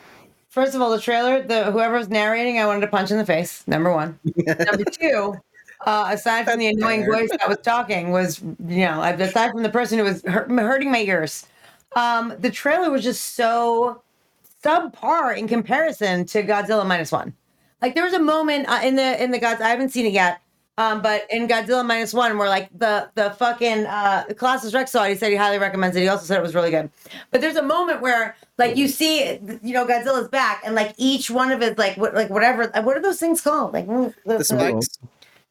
First of all, the trailer, whoever was narrating, I wanted to punch in the face, number one. Number two, aside from the annoying voice that was talking, was, aside from the person who was hurting my ears, the trailer was just so subpar in comparison to Godzilla Minus One. There was a moment in the Godzilla, I haven't seen it yet, But in Godzilla Minus One, where like the fucking Colossus Rex saw it, he said he highly recommends it. He also said it was really good. But there's a moment where like you see, you know, Godzilla's back, and like each one of his like whatever, what are those things called? Like the spikes.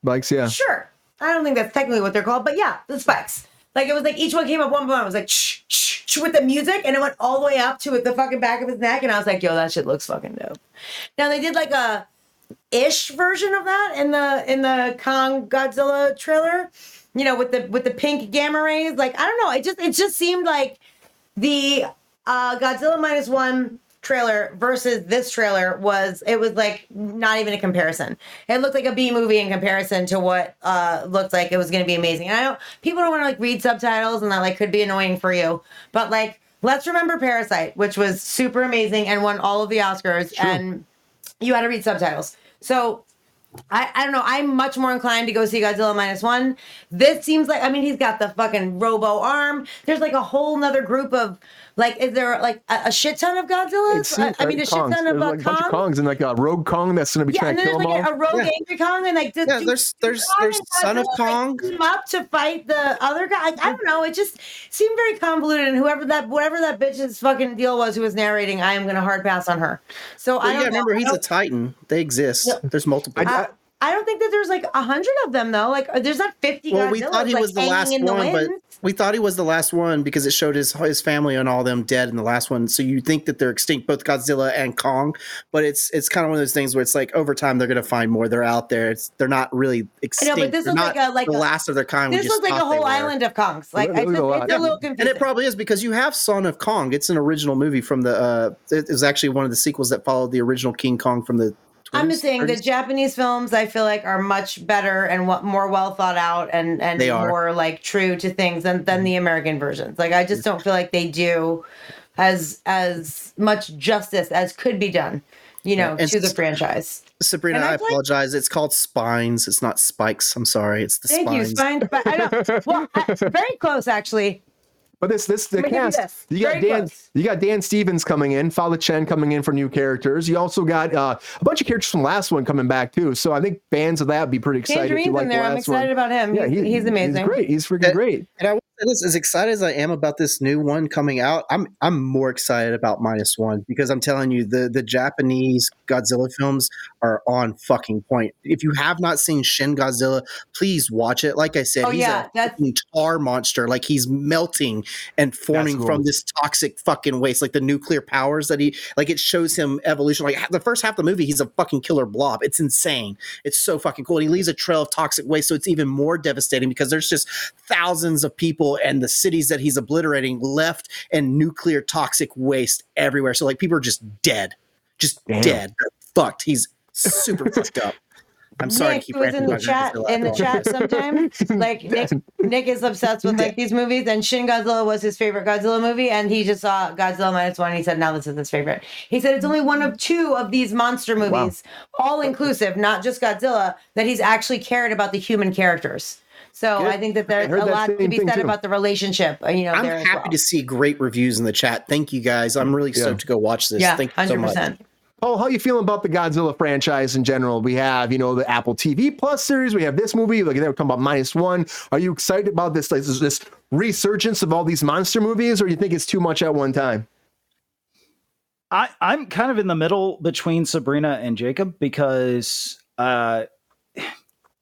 Spikes, yeah. Sure, I don't think that's technically what they're called, but yeah, the spikes. Like it was like each one came up one by one. It was like shh, shh, shh with the music, and it went all the way up to the fucking back of his neck. And I was like, yo, that shit looks fucking dope. Now they did like a ish version of that in the Kong Godzilla trailer, you know, with the pink gamma rays. Like, I don't know, it just seemed like the Godzilla Minus One trailer versus this trailer was like not even a comparison. It looked like a B movie in comparison to what looked like it was going to be amazing. And people don't want to like read subtitles, and that like could be annoying for you, but like let's remember Parasite, which was super amazing and won all of the Oscars. True. And you had to read subtitles. So, I don't know. I'm much more inclined to go see Godzilla Minus One. This seems like, I mean, he's got the fucking robo arm. There's like a whole nother group of, like, is there like a shit ton of Godzillas? A shit ton of Kong. There's like a bunch of Kongs, and like a rogue Kong that's going to be trying to kill them all. Yeah, and there's like a rogue angry Kong, and like... there's Son of Kong. Team up to fight the other guy. I don't know. It just seemed very convoluted, and whatever that bitch's fucking deal was who was narrating, I am going to hard pass on her. So I don't know. Remember, he's a Titan. They exist. Yeah. There's multiple. I don't think that there's like 100 of them though. Like there's not 50 Godzillas. Well, we thought he was the last one, but we thought he was the last one because it showed his family and all them dead in the last one. So you think that they're extinct, both Godzilla and Kong, but it's kind of one of those things where it's like over time they're gonna find more. They're out there. They're not really extinct. I know, but this is like the last of their kind. This looks like a whole island of Kongs. Like it's a little confusing. And it probably is because you have Son of Kong. It's an original movie from the. It was actually one of the sequels that followed the original King Kong from the. I'm just saying that Japanese films, I feel like, are much better and more well thought out and more like true to things than the American versions. Like I just don't feel like they do as much justice as could be done, you know, to the franchise. Sabrina, I apologize. It's called spines. It's not spikes. I'm sorry. It's the spines. Thank you, spines. But I don't. Well, very close actually. But the cast, you got Dan Stevens coming in, Fala Chen coming in for new characters. You also got a bunch of characters from the last one coming back too. So I think fans of that would be pretty excited. If you like the last I'm excited one. About him. Yeah, he's amazing. He's great. He's freaking great. And I will say this, as excited as I am about this new one coming out, I'm more excited about Minus One because I'm telling you, the Japanese Godzilla films are on fucking point. If you have not seen Shin Godzilla, please watch it. Like I said, he's a tar monster. Like he's melting and forming from this toxic fucking waste, like the nuclear powers that it shows him evolution. Like the first half of the movie, he's a fucking killer blob. It's insane. It's so fucking cool. And he leaves a trail of toxic waste. So it's even more devastating because there's just thousands of people and the cities that he's obliterating left and nuclear toxic waste everywhere. So like people are just dead, dead. They're fucked. He's super fucked up. I'm sorry. Nick, who was in the chat sometimes, like Nick is obsessed with like these movies, and Shin Godzilla was his favorite Godzilla movie, and he just saw Godzilla Minus One. And he said, "Now this is his favorite." He said, "It's only one of two of these monster movies, all inclusive, not just Godzilla, that he's actually cared about the human characters." So I think that there's a lot to be said about the relationship. You know, I'm happy to see great reviews in the chat. Thank you guys. I'm really stoked to go watch this. Yeah, thank you so much. Paul, how are you feeling about the Godzilla franchise in general? We have, you know, the Apple TV Plus series. We have this movie. Like they were talking about Minus One. Are you excited about this? Like, is this resurgence of all these monster movies, or you think it's too much at one time? I'm kind of in the middle between Sabrina and Jacob because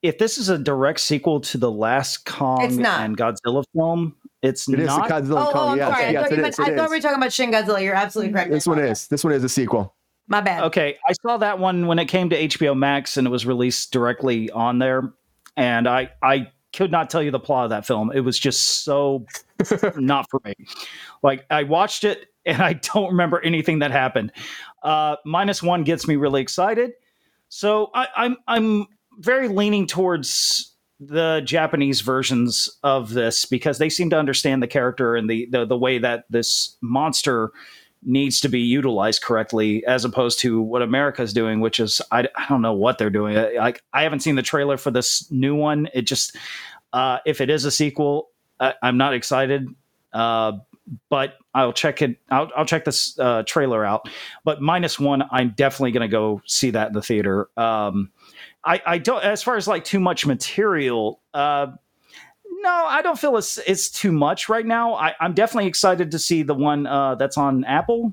if this is a direct sequel to the last Kong and Godzilla film, it's not. It is the Godzilla Kong. I'm sorry. I thought we were talking about Shin Godzilla. You're absolutely correct. This one is a sequel. My bad. Okay, I saw that one when it came to HBO Max and it was released directly on there. And I could not tell you the plot of that film. It was just so not for me. Like, I watched it and I don't remember anything that happened. Minus One gets me really excited. So I'm very leaning towards the Japanese versions of this because they seem to understand the character and the way that this monster needs to be utilized correctly as opposed to what America's doing, which is, I don't know what they're doing. Like I haven't seen the trailer for this new one. It just, if it is a sequel, I'm not excited. but I'll check it. I'll check this trailer out. But -1, I'm definitely going to go see that in the theater. I don't, as far as like too much material. No, I don't feel it's too much right now. I'm definitely excited to see the one that's on Apple.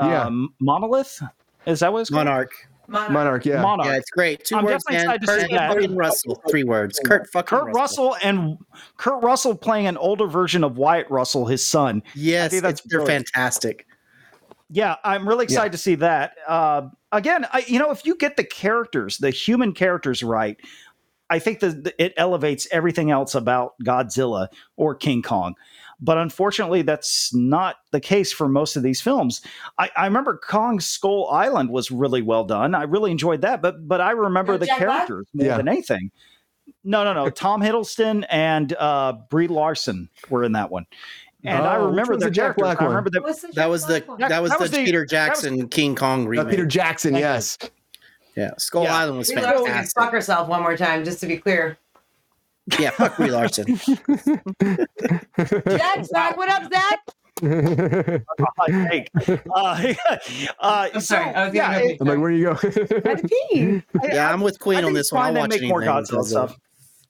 Monolith. Is that what it's called? Monarch, yeah. Monarch. Yeah, it's great. Two I'm words, and Kurt Russell. Three words. Kurt Russell. And Kurt Russell playing an older version of Wyatt Russell, his son. Yes, they're fantastic. Yeah, I'm really excited to see that. Again, if you get the characters, the human characters right, I think that it elevates everything else about Godzilla or King Kong. But unfortunately, that's not the case for most of these films. I remember Kong Skull Island was really well done. I really enjoyed that. But I remember the characters more than anything. No. Tom Hiddleston and Brie Larson were in that one. And I remember the Jack Black one. That was the Peter Jackson King Kong remake. Peter Jackson, yes. Yeah, Skull Island was fantastic. Fuck herself one more time, just to be clear. Yeah, fuck Brie Larson. Zach, what up, Zach? I'm sorry. I'm like, where do you go? I'm with Queen on this one. I'll watch more Godzilla stuff.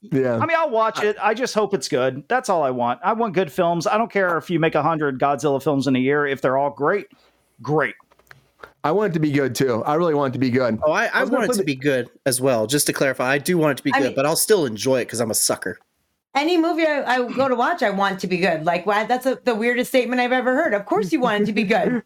Yeah, I mean, I'll watch it. I just hope it's good. That's all I want. I want good films. I don't care if you make 100 Godzilla films in a year. If they're all great. I want it to be good too. I really want it to be good. Oh, I want it to be good as well. Just to clarify, I do want it to be good, but I'll still enjoy it because I'm a sucker. Any movie I go to watch, I want to be good. Like, why? That's the weirdest statement I've ever heard. Of course, you want it to be good.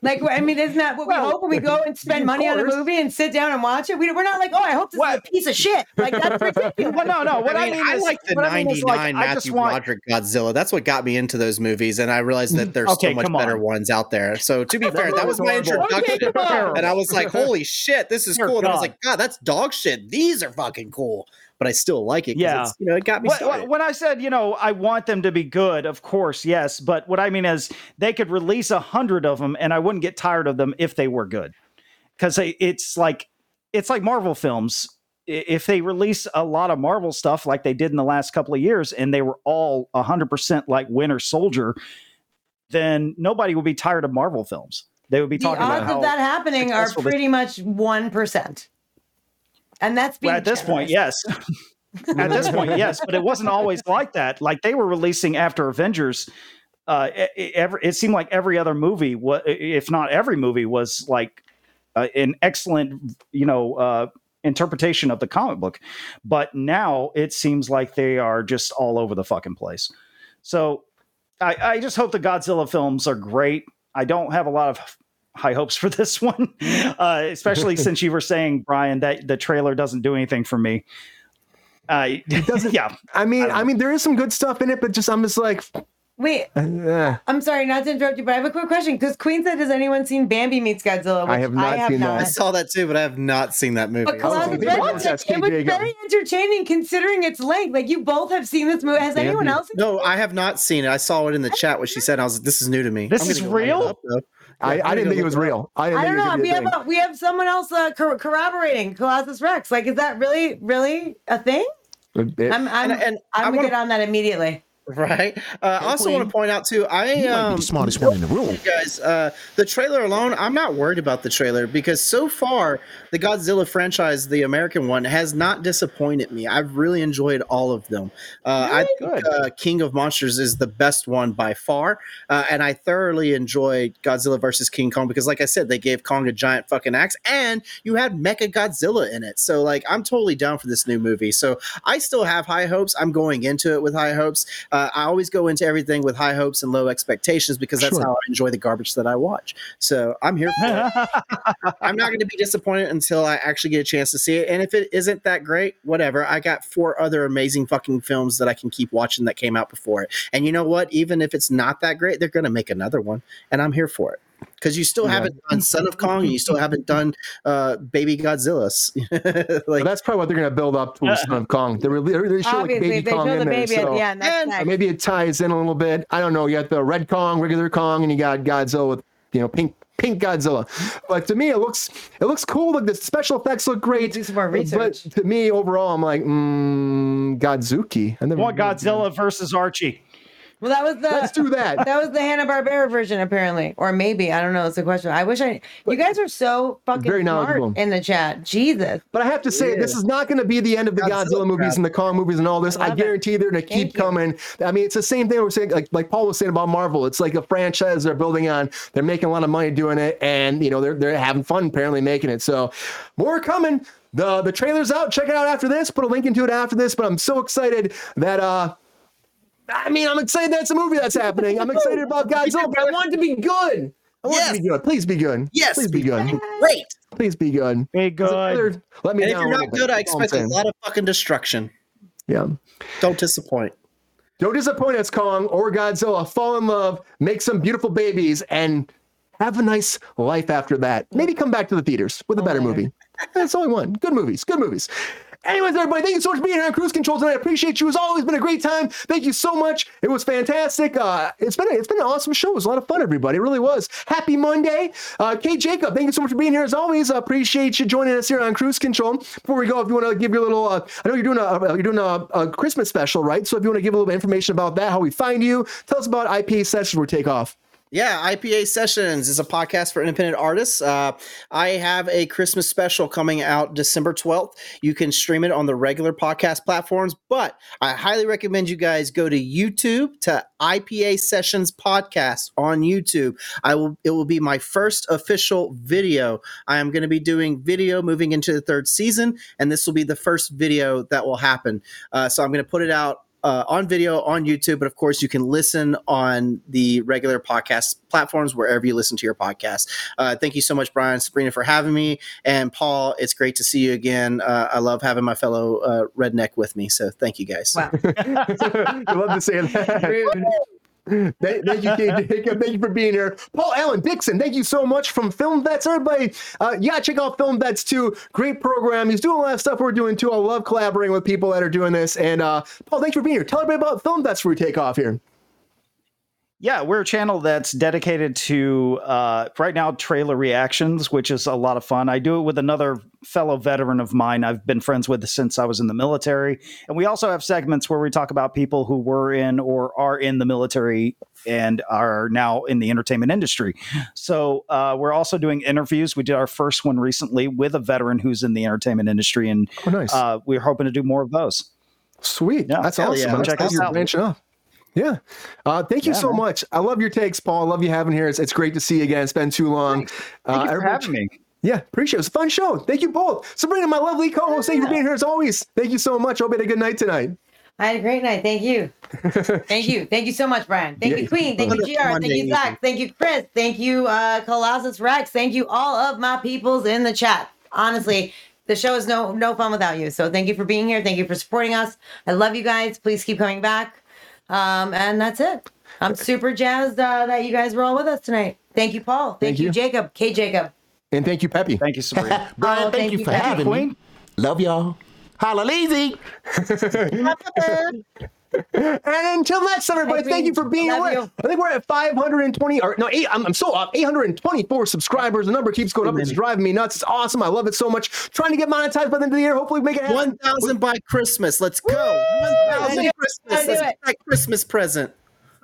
Like, I mean, isn't that what we hope when we go and spend money on a movie and sit down and watch it? We're not like, I hope this is a piece of shit. Like, that's ridiculous. Well, no. What I mean is, I like the '99 Matthew Broderick Godzilla. That's what got me into those movies, and I realized that there's so much better ones out there. So to be fair, that was my introduction, and I was like, holy shit, this is cool. And I was like, God, that's dog shit. These are fucking cool. But I still like it because it got me started. When I said, I want them to be good, of course, yes. But what I mean is they could release 100 of them and I wouldn't get tired of them if they were good. Because it's like Marvel films. If they release a lot of Marvel stuff like they did in the last couple of years and they were all 100% like Winter Soldier, then nobody would be tired of Marvel films. They would be talking about how the odds of that happening are pretty much 1%. And that's being generous. At this point, yes. But it wasn't always like that. Like they were releasing after Avengers. It seemed like every other movie, if not every movie, was like an excellent, interpretation of the comic book. But now it seems like they are just all over the fucking place. So I just hope the Godzilla films are great. I don't have a lot of high hopes for this one, especially since you were saying, Brian, that the trailer doesn't do anything for me. It doesn't. Yeah, I mean, there is some good stuff in it, but I'm just like, wait. I'm sorry, not to interrupt you, but I have a quick question because Queen said, "Has anyone seen Bambi Meets Godzilla?" Which I have not seen that. I saw that too, but I have not seen that movie. But it was very entertaining considering its length. Like you both have seen this movie. Has anyone else? No, I have not seen it. I saw it in the chat when she said, "I was this is new to me." This is real. I didn't think it was real. I don't know. We have someone else corroborating Colossus Rex. Like, is that really a thing? I'm going to get on that immediately. Right. I also want to point out too. You might be the smartest one in the room, guys. The trailer alone, I'm not worried about the trailer because so far the Godzilla franchise, the American one, has not disappointed me. I've really enjoyed all of them. I think King of Monsters is the best one by far, and I thoroughly enjoyed Godzilla versus King Kong because, like I said, they gave Kong a giant fucking axe, and you had Mecha Godzilla in it. So, like, I'm totally down for this new movie. So I still have high hopes. I'm going into it with high hopes. I always go into everything with high hopes and low expectations because that's how I enjoy the garbage that I watch. So I'm here for it. I'm not going to be disappointed until I actually get a chance to see it. And if it isn't that great, whatever. I got 4 other amazing fucking films that I can keep watching that came out before it. And you know what? Even if it's not that great, they're going to make another one. And I'm here for it. Because you still haven't done Son of Kong, and you still haven't done Baby Godzilla. Well, that's probably what they're going to build up with Son of Kong. They really show like Baby Kong in there, so maybe it ties in a little bit. I don't know. You got the red Kong, regular Kong, and you got Godzilla with pink Godzilla. But to me, it looks cool. Like the special effects look great. Do some more research. But to me, overall, I'm like Godzuki. I never Godzilla versus Archie. Well, that was the let's do that. That was the Hanna-Barbera version, apparently, or maybe I don't know. It's a question. I wish I. You guys are so fucking very knowledgeable in the chat, Jesus. But I have to say, this is not going to be the end of the Godzilla movies and the Kong movies and all this. I guarantee they're going to keep coming. I mean, it's the same thing we're saying, like Paul was saying about Marvel. It's like a franchise they're building on. They're making a lot of money doing it, and you know they're having fun apparently making it. So more coming. The trailer's out. Check it out after this. Put a link into it after this. But I'm so excited that I'm excited that's a movie that's happening. I'm excited about Godzilla. I want it to be good. I want it to be good. Please be good. Yes. Please be good. Great. Please be good. Be good. Let me know. If you're not good, I expect a lot of fucking destruction. Yeah. Don't disappoint. Don't disappoint us, Kong or Godzilla. Fall in love. Make some beautiful babies. And have a nice life after that. Maybe come back to the theaters with a better movie. That's all I want. Good movies. Good movies. Anyways, everybody, thank you so much for being here on Cruise Control tonight. I appreciate you. It's always been a great time. Thank you so much. It was fantastic. It's been an awesome show. It was a lot of fun, everybody. It really was. Happy Monday. K. Jacob, thank you so much for being here as always. I appreciate you joining us here on Cruise Control. Before we go, if you want to give your little, I know you're doing a Christmas special, right? So if you want to give a little bit of information about that, how we find you, tell us about IPA Sessions where we take off. Yeah, IPA Sessions is a podcast for independent artists. I have a Christmas special coming out December 12th. You can stream it on the regular podcast platforms, but I highly recommend you guys go to YouTube to IPA Sessions Podcast on YouTube. It will be my first official video. I am going to be doing video moving into the third season, and this will be the first video that will happen. So I'm going to put it out on video on YouTube, but of course you can listen on the regular podcast platforms wherever you listen to your podcast. Thank you so much, Brian, Sabrina, for having me, and Paul. It's great to see you again. I love having my fellow redneck with me, so thank you guys. Wow, I love to say that. Thank you, K. Jacob. Thank you for being here. Paul Alan Dixon, thank you so much from Film Vets. Everybody, check out Film Vets too. Great program. He's doing a lot of stuff we're doing too. I love collaborating with people that are doing this. And Paul, thanks for being here. Tell everybody about Film Vets before we take off here. Yeah, we're a channel that's dedicated to, right now, trailer reactions, which is a lot of fun. I do it with another fellow veteran of mine I've been friends with since I was in the military. And we also have segments where we talk about people who were in or are in the military and are now in the entertainment industry. So we're also doing interviews. We did our first one recently with a veteran who's in the entertainment industry, and we're hoping to do more of those. Sweet. Yeah, that's awesome. Yeah, check us out. Branching up. Yeah. Thank you so much. I love your takes, Paul. I love you having here. It's great to see you again. It's been too long. Thank you for having me. Yeah, appreciate it. It was a fun show. Thank you both. Sabrina, my lovely co-host, thank you for being here as always. Thank you so much. Hope you had a good night tonight. I had a great night. Thank you. Thank you. Thank you so much, Brian. Thank you, Queen. Thank you, GR. Thank you, Zach. Thank you, Chris. Thank you, Colossus Rex. Thank you, all of my peoples in the chat. Honestly, the show is no fun without you. So thank you for being here. Thank you for supporting us. I love you guys. Please keep coming back. And that's it. I'm super jazzed that you guys were all with us tonight. Thank you, Paul. Thank you, Jacob. K. Jacob. And thank you, Peppy. Thank you, Sabrina. Brian, thank you for having me. Love y'all. Holla easy. And until next time, everybody, thank you for being with us. I think we're at 520 or no, 824 subscribers. The number keeps going up. It's driving me nuts. It's awesome. I love it so much. Trying to get monetized by the end of the year. Hopefully we make it happen. 1,000 by Christmas. Let's go. 1,000 Christmas. That's my Christmas present.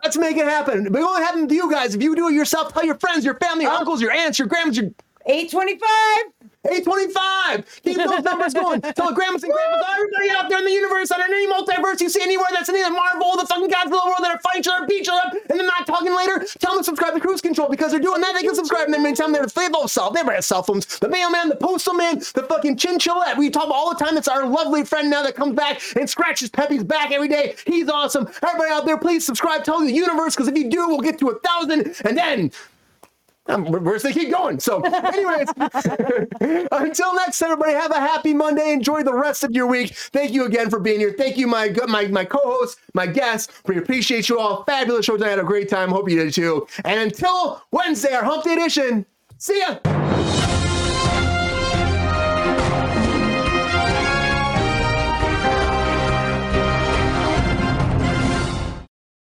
Let's make it happen. But it won't happen to you guys. If you do it yourself, tell your friends, your family, your uncles, your aunts, your grandmas, your 825. Keep those numbers going. Tell grandmas and grandpas, everybody out there in the universe, on any multiverse you see anywhere that's in the Marvel, the fucking Godzilla world that are fighting each other, beat each other up, and they're not talking later. Tell them to subscribe to Cruise Control because they're doing that. They can subscribe and then anytime they're self. They never have cell phones. The mailman, the postal man, the fucking chinchilla that we talk about all the time. That's our lovely friend now that comes back and scratches Peppy's back every day. He's awesome. Everybody out there, please subscribe. Tell the universe because if you do, we'll get to 1,000 and then. We're just gonna keep going. So anyways, until next time, everybody, have a happy Monday. Enjoy the rest of your week. Thank you again for being here. Thank you, my co-host, my guest. We appreciate you all. Fabulous show tonight. I had a great time. Hope you did too. And until Wednesday, our hump day edition. See ya.